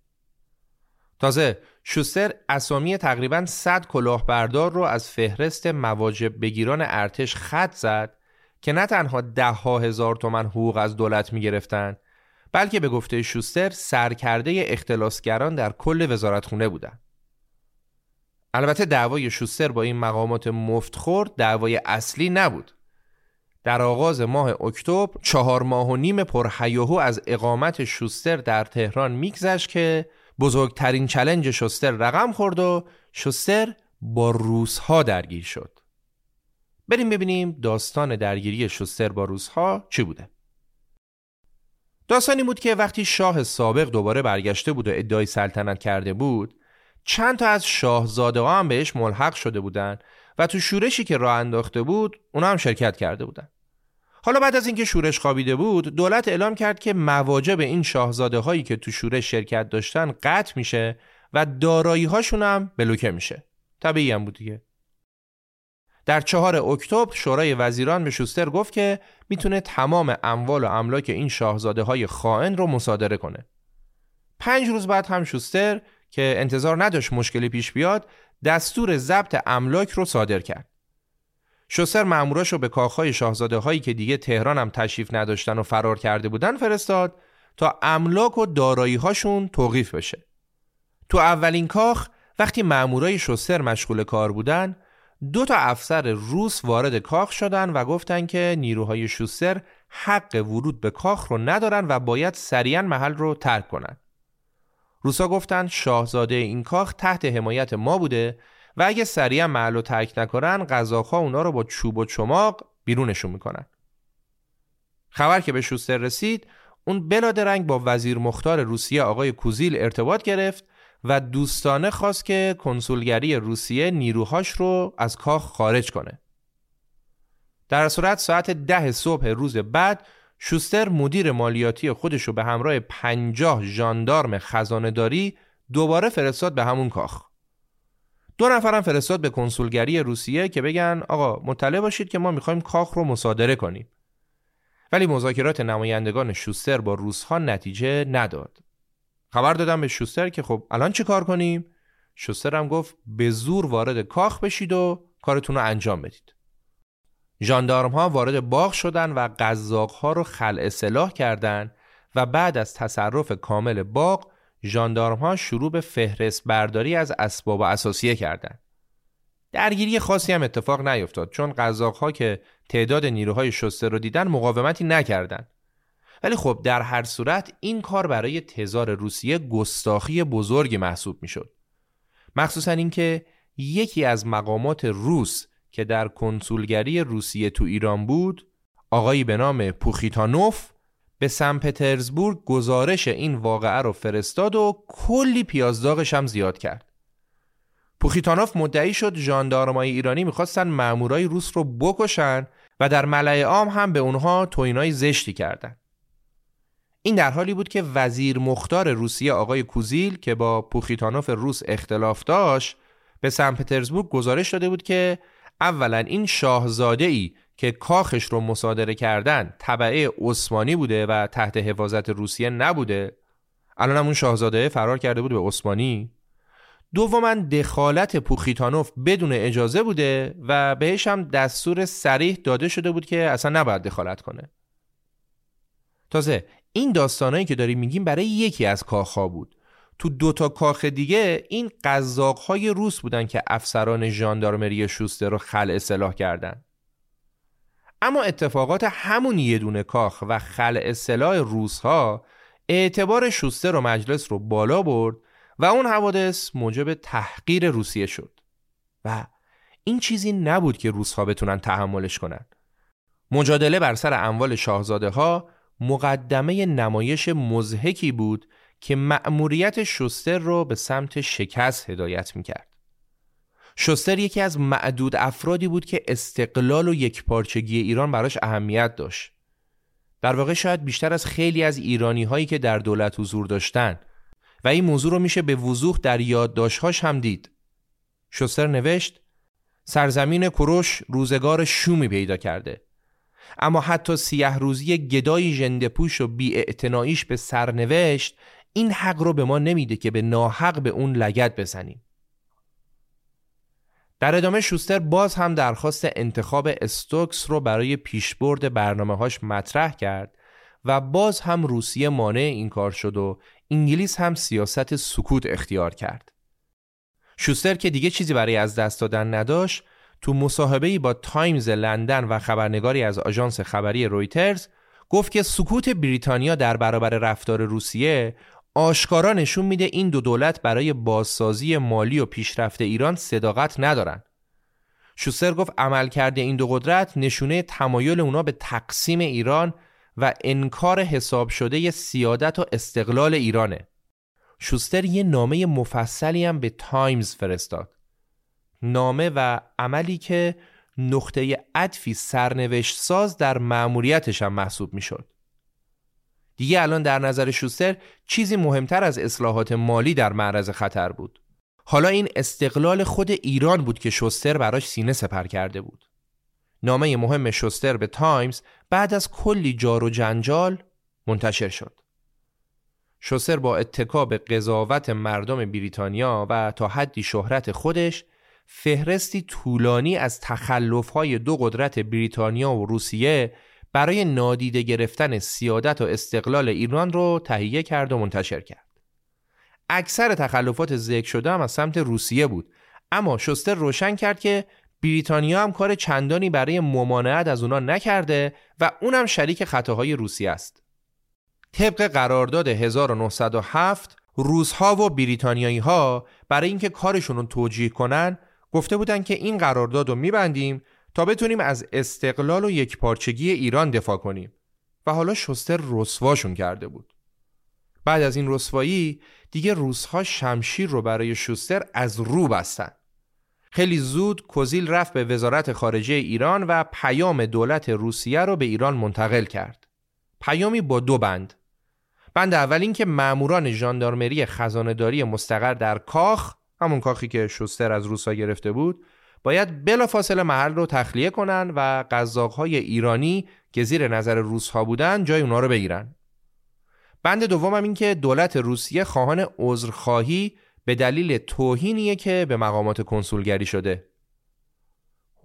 تازه شوستر اسامی تقریباً 100 کلاهبردار رو از فهرست مواجب بگیران ارتش خط زد که نه تنها ده‌ها هزار تومان حقوق از دولت می‌گرفتن، بلکه به گفته شوستر سرکرده اختلاسگران در کل وزارتخونه بودند. البته دعوای شوستر با این مقامات مفتخور دعوای اصلی نبود. در آغاز ماه اکتبر 4.5 ماه پرهیاهو از اقامت شوستر در تهران میگذشت که بزرگترین چالش شوستر رقم خورد و شوستر با روس‌ها درگیر شد. بریم ببینیم داستان درگیری شوستر با روس‌ها چی بوده. داستانی بود که وقتی شاه سابق دوباره برگشته بود و ادعای سلطنت کرده بود، چند تا از شاهزاده‌ها هم بهش ملحق شده بودن و تو شورشی که راه انداخته بود اونا هم شرکت کرده بودن. حالا بعد از اینکه شورش خوابیده بود، دولت اعلام کرد که مواجب این شاهزاده‌هایی که تو شورش شرکت داشتن قطع میشه و دارایی‌هاشون هم بلوکه میشه. طبیعی هم بود دیگه. در 4 اکتبر شورای وزیران به شوستر گفت که میتونه تمام اموال و املاک این شاهزاده‌های خائن رو مصادره کنه. 5 روز بعد هم شوستر که انتظار نداشت مشکلی پیش بیاد، دستور ضبط املاک رو صادر کرد. شوستر ماموراشو به کاخهای شاهزاده‌هایی که دیگه تهران هم تشریف نداشتن و فرار کرده بودن فرستاد تا املاک و دارایی‌هاشون توقیف بشه. تو اولین کاخ وقتی مامورای شوستر مشغول کار بودن، 2 افسر روس وارد کاخ شدن و گفتن که نیروهای شوستر حق ورود به کاخ رو ندارن و باید سریعاً محل رو ترک کنن. روسا گفتن شاهزاده این کاخ تحت حمایت ما بوده و اگه سریعاً محل رو ترک نکنن قزاق‌ها اونا رو با چوب و چماق بیرونشون میکنن. خبر که به شوستر رسید، اون بلادرنگ با وزیر مختار روسیه آقای کوزیل ارتباط گرفت و دوستانه خواست که کنسولگری روسیه نیروهاش رو از کاخ خارج کنه. در صورت ساعت 10 صبح روز بعد، شوستر مدیر مالیاتی خودش رو به همراه 50 ژاندارم خزانه‌داری دوباره فرستاد به همون کاخ. 2 نفرم فرستاد به کنسولگری روسیه که بگن آقا مطلع باشید که ما میخوایم کاخ رو مصادره کنیم. ولی مذاکرات نمایندگان شوستر با روس‌ها نتیجه نداد. خبر دادم به شوستر که خب الان چی کار کنیم؟ شوستر هم گفت به زور وارد کاخ بشید و کارتون رو انجام بدید. ژاندارم ها وارد باغ شدن و قزاق ها رو خلع سلاح کردند و بعد از تصرف کامل باغ، ژاندارم ها شروع به فهرست برداری از اسباب و اساسیه کردند. درگیری خاصی هم اتفاق نیفتاد چون قزاق ها که تعداد نیروهای شوستر رو دیدن مقاومتی نکردند. ولی خب در هر صورت این کار برای تزار روسیه گستاخی بزرگی محسوب میشد. مخصوصاً اینکه یکی از مقامات روس که در کنسولگری روسیه تو ایران بود، آقایی به نام پوخیتانوف، به سن پترزبورگ گزارش این واقعه رو فرستاد و کلی پیازداغش هم زیاد کرد. پوخیتانوف مدعی شد ژاندارمای ایرانی میخواستن مامورای روس رو بکشن و در ملأ عام هم به اونها توهینای زشتی کردن. این در حالی بود که وزیر مختار روسیه آقای کوزیل که با پوخیتانوف روس اختلاف داشت، به سن پترزبورگ گزارش داده بود که اولا این شاهزاده‌ای که کاخش رو مصادره کردن تبعه عثمانی بوده و تحت حفاظت روسیه نبوده. الان هم اون شاهزاده فرار کرده بود به عثمانی. دوما دخالت پوخیتانوف بدون اجازه بوده و بهش هم دستور صریح داده شده بود که اصلا نباید دخالت کنه. تازه این داستانایی که داریم میگیم برای یکی از کاخ‌ها بود. تو 2 کاخ دیگه این قزاق‌های روس بودن که افسران ژاندارمری شوستر رو خلع سلاح کردن. اما اتفاقات همون یه دونه کاخ و خلع سلاح روس‌ها اعتبار شوستر و مجلس رو بالا برد و اون حوادث موجب تحقیر روسیه شد. و این چیزی نبود که روس‌ها بتونن تحملش کنن. مجادله بر سر اموال شاهزاده‌ها مقدمه نمایش مضحکی بود که مأموریت شوستر رو به سمت شکست هدایت میکرد. شوستر یکی از معدود افرادی بود که استقلال و یکپارچگی ایران براش اهمیت داشت. در واقع شاید بیشتر از خیلی از ایرانی‌هایی که در دولت حضور داشتن، و این موضوع رو میشه به وضوح در یادداشت‌هاش هم دید. شوستر نوشت: سرزمین کوروش روزگار شومی پیدا کرده، اما حتی سیه روزی گدای ژنده‌پوش و بی‌اعتناییش به سرنوشت این حق رو به ما نمیده که به ناحق به اون لگد بزنیم. در ادامه شوستر باز هم درخواست انتخاب استوکس رو برای پیشبرد برنامه‌هاش مطرح کرد و باز هم روسیه مانع این کار شد و انگلیس هم سیاست سکوت اختیار کرد. شوستر که دیگه چیزی برای از دست دادن نداشت، تو مصاحبه‌ای با تایمز لندن و خبرنگاری از آژانس خبری رویترز گفت که سکوت بریتانیا در برابر رفتار روسیه آشکارا نشون میده این دو دولت برای بازسازی مالی و پیشرفت ایران صداقت ندارن. شوستر گفت عملکرد این دو قدرت نشونه تمایل اونا به تقسیم ایران و انکار حساب شده سیادت و استقلال ایرانه. شوستر یه نامه مفصلی هم به تایمز فرستاد. نامه و عملی که نقطه عطفی سرنوشت ساز در مأموریتش هم محسوب میشد. دیگه الان در نظر شوستر چیزی مهمتر از اصلاحات مالی در معرض خطر بود. حالا این استقلال خود ایران بود که شوستر براش سینه سپر کرده بود. نامه مهم شوستر به تایمز بعد از کلی جار و جنجال منتشر شد. شوستر با اتکا به قضاوت مردم بریتانیا و تا حدی شهرت خودش فهرستی طولانی از تخلف‌های دو قدرت بریتانیا و روسیه برای نادیده گرفتن سیادت و استقلال ایران رو تهیه کرد و منتشر کرد. اکثر تخلفات ذکر شده هم از سمت روسیه بود، اما شوستر روشن کرد که بریتانیا هم کار چندانی برای ممانعت از اونا نکرده و اونم شریک خطاهای روسیه است. طبق قرارداد 1907 روس‌ها و بریتانیایی‌ها برای اینکه کارشون رو توجیه کنن گفته بودن که این قرارداد رو می‌بندیم تا بتونیم از استقلال و یکپارچگی ایران دفاع کنیم، و حالا شوستر رسواشون کرده بود. بعد از این رسوایی دیگه روس‌ها شمشیر رو برای شوستر از رو بستن. خیلی زود کوزیل رفت به وزارت خارجه ایران و پیام دولت روسیه رو به ایران منتقل کرد. پیامی با دو بند. بند اول این که ماموران ژاندارمری خزانه‌داری مستقر در کاخ، همون کاخی که شوستر از روس‌ها گرفته بود، باید بلافاصله محل رو تخلیه کنن و قزاق‌های ایرانی که زیر نظر روس‌ها بودن جای اون‌ها رو بگیرن. بند دوم هم این که دولت روسیه خواهان عذرخواهی به دلیل توهینیه که به مقامات کنسولگری شده.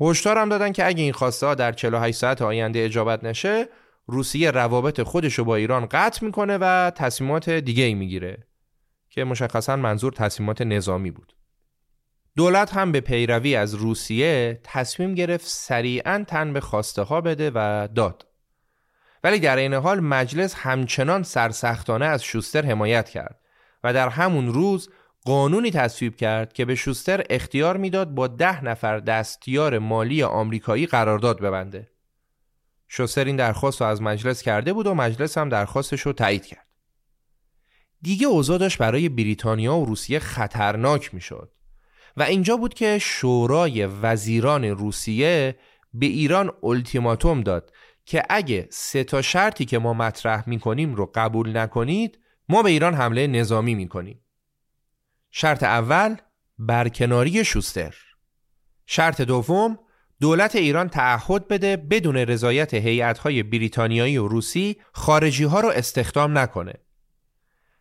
هشدار هم دادن که اگه این خواسته‌ها در 48 ساعت آینده اجابت نشه، روسیه روابط خودشو با ایران قطع میکنه و تصمیمات دیگه‌ای میگیره، که مشخصاً منظور تصمیمات نظامی بود. دولت هم به پیروی از روسیه تصمیم گرفت سریعاً تن به خواسته ها بده و داد. ولی در این حال مجلس همچنان سرسختانه از شوستر حمایت کرد و در همون روز قانونی تصویب کرد که به شوستر اختیار میداد با 10 نفر دستیار مالی آمریکایی قرارداد ببنده. شوستر این درخواست رو از مجلس کرده بود و مجلس هم درخواستش رو تایید کرد. دیگه اوضاع داشت برای بریتانیا و روسیه خطرناک میشد و اینجا بود که شورای وزیران روسیه به ایران التیماتوم داد که اگه 3 شرطی که ما مطرح میکنیم رو قبول نکنید، ما به ایران حمله نظامی میکنیم. شرط اول، برکناری شوستر. شرط دوم، دولت ایران تعهد بده بدون رضایت هیئت‌های بریتانیایی و روسی خارجی‌ها رو استخدام نکنه.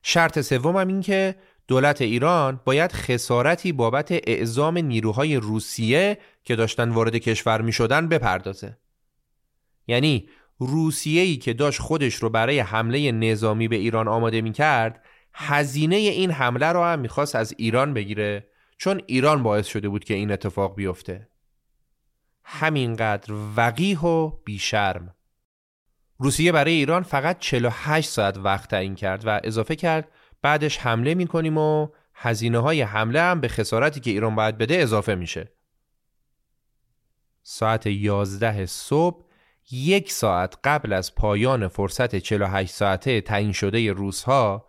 شرط سوم هم این که دولت ایران باید خسارتی بابت اعزام نیروهای روسیه که داشتن وارد کشور می‌شدن بپردازه. یعنی روسیه‌ای که داشت خودش رو برای حمله نظامی به ایران آماده می‌کرد، هزینه این حمله رو هم می‌خواست از ایران بگیره، چون ایران باعث شده بود که این اتفاق بیفته. همینقدر وقیح و بیشرم. روسیه برای ایران فقط 48 ساعت وقت تعیین کرد و اضافه کرد بعدش حمله میکنیم و هزینه های حمله هم به خسارتی که ایران باید بده اضافه میشه. ساعت 11 صبح 1 ساعت قبل از پایان فرصت 48 ساعته تعیین شده روس‌ها،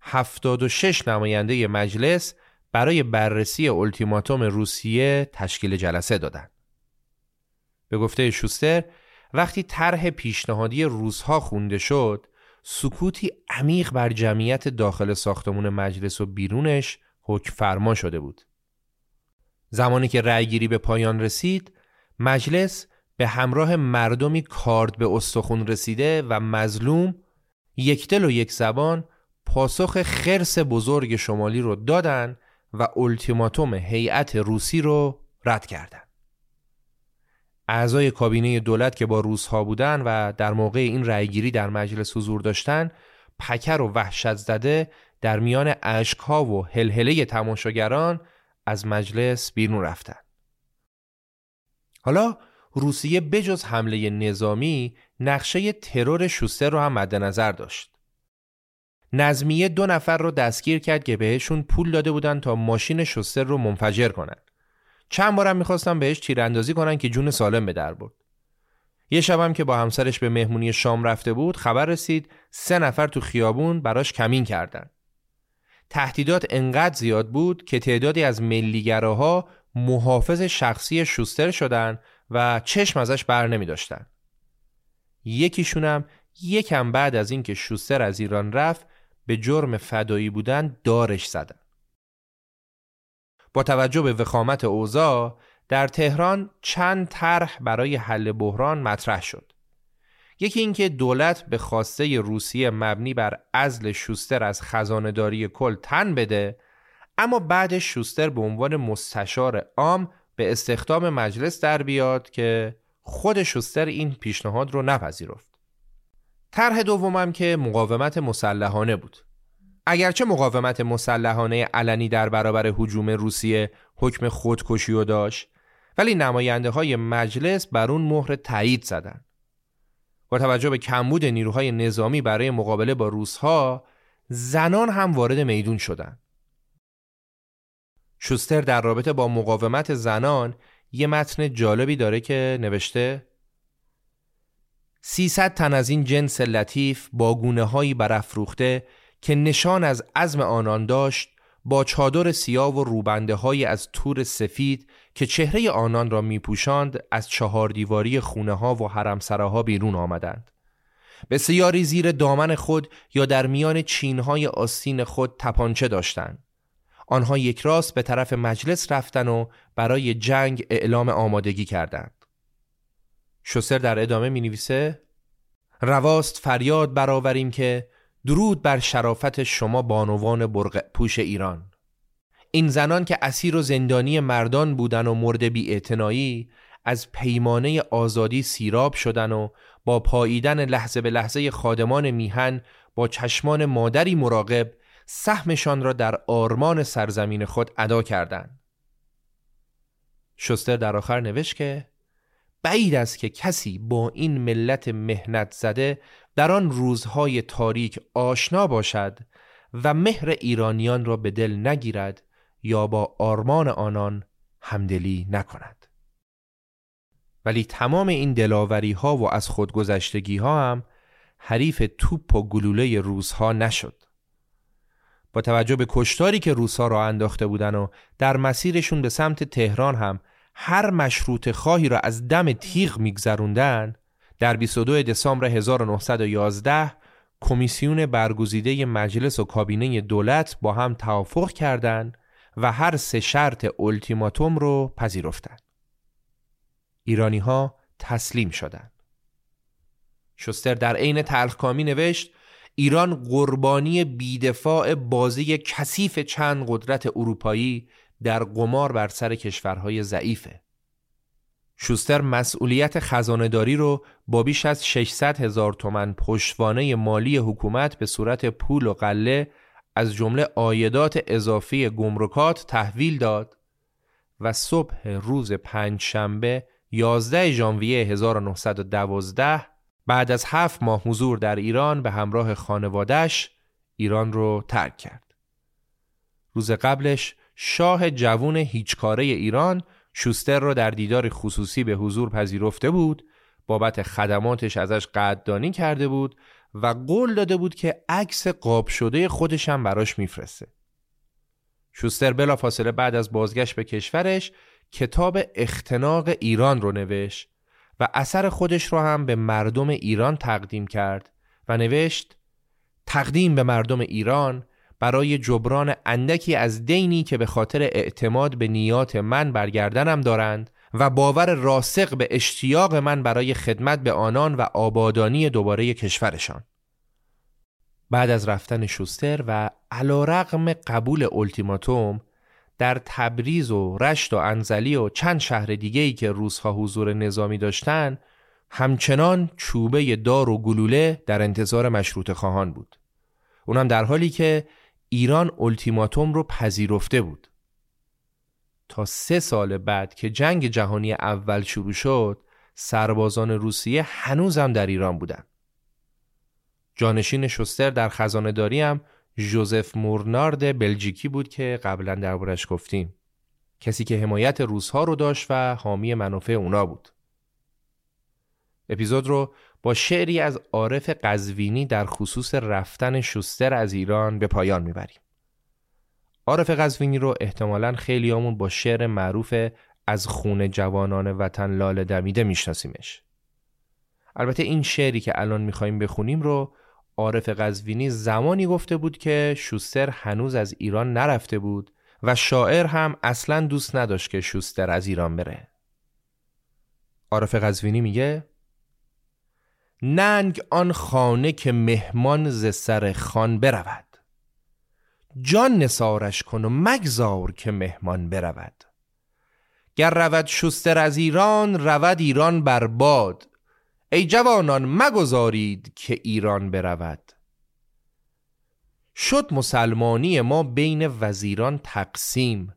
76 نماینده مجلس برای بررسی اولتیماتوم روسیه تشکیل جلسه دادند. به گفته شوستر، وقتی طرح پیشنهادی روس‌ها خوانده شد، سکوتی عمیق بر جمعیت داخل ساختمان مجلس و بیرونش حکم فرما شده بود. زمانی که رأیگیری به پایان رسید، مجلس به همراه مردمی کارد به استخوان رسیده و مظلوم، یکدل و یک زبان پاسخ خرس بزرگ شمالی رو دادن و اولتیماتوم هیئت روسی رو رد کردن. اعضای کابینه دولت که با روس‌ها بودن و در موقع این رأیگیری در مجلس حضور داشتن، پکر و وحشت زده در میان اشک‌ها و هلهله تماشاگران از مجلس بیرون رفتن. حالا روسیه بجز حمله نظامی، نقشه ترور شوستر رو هم مد نظر داشت. نظمیه 2 نفر رو دستگیر کرد که بهشون پول داده بودن تا ماشین شوستر رو منفجر کنن. چند بارم میخواستن بهش تیراندازی کنن که جون سالم به در برد. یه شبم که با همسرش به مهمونی شام رفته بود، خبر رسید 3 نفر تو خیابون براش کمین کردن. تهدیدات انقدر زیاد بود که تعدادی از ملیگراها محافظ شخصی شوستر شدن و چشم ازش بر نمی داشتن. یکیشونم یکم بعد از اینکه شوستر از ایران رفت، به جرم فدایی بودن دارش زدن. با توجه به وخامت اوضاع در تهران، چند طرح برای حل بحران مطرح شد. یکی اینکه دولت به خواسته روسیه مبنی بر عزل شوستر از خزانه‌داری کل تن بده، اما بعدش شوستر به عنوان مستشار عام به استخدام مجلس در بیاد که خود شوستر این پیشنهاد رو نپذیرفت. طرح دومم که مقاومت مسلحانه بود. اگرچه مقاومت مسلحانه علنی در برابر هجوم روسیه حکم خودکشی رو داشت، ولی نماینده های مجلس بر اون مهر تایید زدن. با توجه به کمبود نیروهای نظامی برای مقابله با روس‌ها، زنان هم وارد میدون شدن. شوستر در رابطه با مقاومت زنان یه متن جالبی داره که نوشته: 300 تن از این جنس لطیف با گونه‌هایی برافروخته که نشان از عزم آنان داشت، با چادر سیاه و روبنده‌های از تور سفید که چهره آنان را می‌پوشاند، از 4 دیواری خونه‌ها و حرمسراها بیرون آمدند. بسیاری زیر دامن خود یا در میان چین‌های آستین خود تپانچه داشتند. آنها یک راست به طرف مجلس رفتن و برای جنگ اعلام آمادگی کردند. شوستر در ادامه می‌نویسه: رواست فریاد برآوریم که درود بر شرافت شما بانوان برقع پوش ایران. این زنان که اسیر و زندانی مردان بودن و مرد بی‌اعتنایی، از پیمانه آزادی سیراب شدن و با پاییدن لحظه به لحظه خادمان میهن، با چشمان مادری مراقب، سهمشان را در آرمان سرزمین خود ادا کردند. شوستر در آخر نوشت که بعید است که کسی با این ملت مهنت زده در آن روزهای تاریک آشنا باشد و مهر ایرانیان را به دل نگیرد یا با آرمان آنان همدلی نکند. ولی تمام این دلاوری ها و از خودگذشتگی ها هم حریف توپ و گلوله روس‌ها نشد. با توجه به کشتاری که روس‌ها را انداخته بودند و در مسیرشون به سمت تهران هم هر مشروط خواهی را از دم تیغ می‌گذروندن، در 22 دسامبر 1911 کمیسیون برگزیده مجلس و کابینه دولت با هم توافق کردند و هر 3 شرط اولتیماتوم رو پذیرفتند. ایرانی‌ها تسلیم شدند. شوستر در عین تلخکامی نوشت: ایران قربانی بی‌دفاع بازی کثیف چند قدرت اروپایی در قمار بر سر کشورهای ضعیفه. شوستر مسئولیت خزانه‌داری رو با بیش از 600,000 تومان پشتوانه مالی حکومت به صورت پول و غله، از جمله عایدات اضافی گمرکات، تحویل داد و صبح روز 5 شنبه 11 ژانویه 1912 بعد از 7 ماه حضور در ایران به همراه خانواده‌اش ایران رو ترک کرد. روز قبلش شاه جوون هیچکاره ایران، شوستر را در دیدار خصوصی به حضور پذیرفته بود، بابت خدماتش ازش قدردانی کرده بود و قول داده بود که عکس قاب شده خودش هم براش میفرسته. شوستر بلافاصله بعد از بازگشت به کشورش کتاب اختناق ایران رو نوشت و اثر خودش رو هم به مردم ایران تقدیم کرد و نوشت: تقدیم به مردم ایران برای جبران اندکی از دینی که به خاطر اعتماد به نیات من برگردنم دارند و باور راسخ به اشتیاق من برای خدمت به آنان و آبادانی دوباره کشورشان. بعد از رفتن شوستر و علیرغم قبول اولتیماتوم در تبریز و رشت و انزلی و چند شهر دیگه‌ای که روس‌ها حضور نظامی داشتند، همچنان چوبه دار و گلوله در انتظار مشروطه خواهان بود. اونم در حالی که ایران اولتیماتوم رو پذیرفته بود. تا 3 سال بعد که جنگ جهانی اول شروع شد، سربازان روسیه هنوزم در ایران بودن. جانشین شوستر در خزانه‌داری هم جوزف مورنارد بلژیکی بود که قبلا دربارش گفتیم، کسی که حمایت روس‌ها رو داشت و حامی منافع اونا بود. اپیزود رو با شعری از عارف قزوینی در خصوص رفتن شوستر از ایران به پایان میبریم. عارف قزوینی رو احتمالاً خیلیامون با شعر معروف از خون جوانان وطن لاله دمیده میشناسیمش. البته این شعری که الان میخوایم بخونیم رو عارف قزوینی زمانی گفته بود که شوستر هنوز از ایران نرفته بود و شاعر هم اصلاً دوست نداشت که شوستر از ایران بره. عارف قزوینی میگه: ننگ آن خانه که مهمان ز سر خان برود، جان نثارش کن و مگذار که مهمان برود. گر رود شوستر از ایران، رود ایران بر باد. ای جوانان مگذارید که ایران برود. شد مسلمانی ما بین وزیران تقسیم،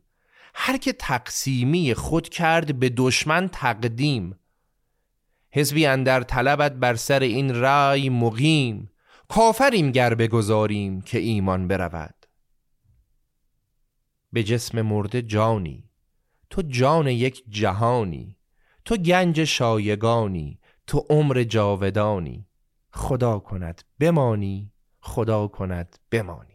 هر که تقسیمی خود کرد به دشمن تقدیم. حزبی اندر طلبت بر سر این رای مقیم، کافریم گر بگذاریم که ایمان برود. به جسم مرده جانی، تو جان یک جهانی، تو گنج شایگانی، تو عمر جاودانی. خدا کند بمانی، خدا کند بمانی.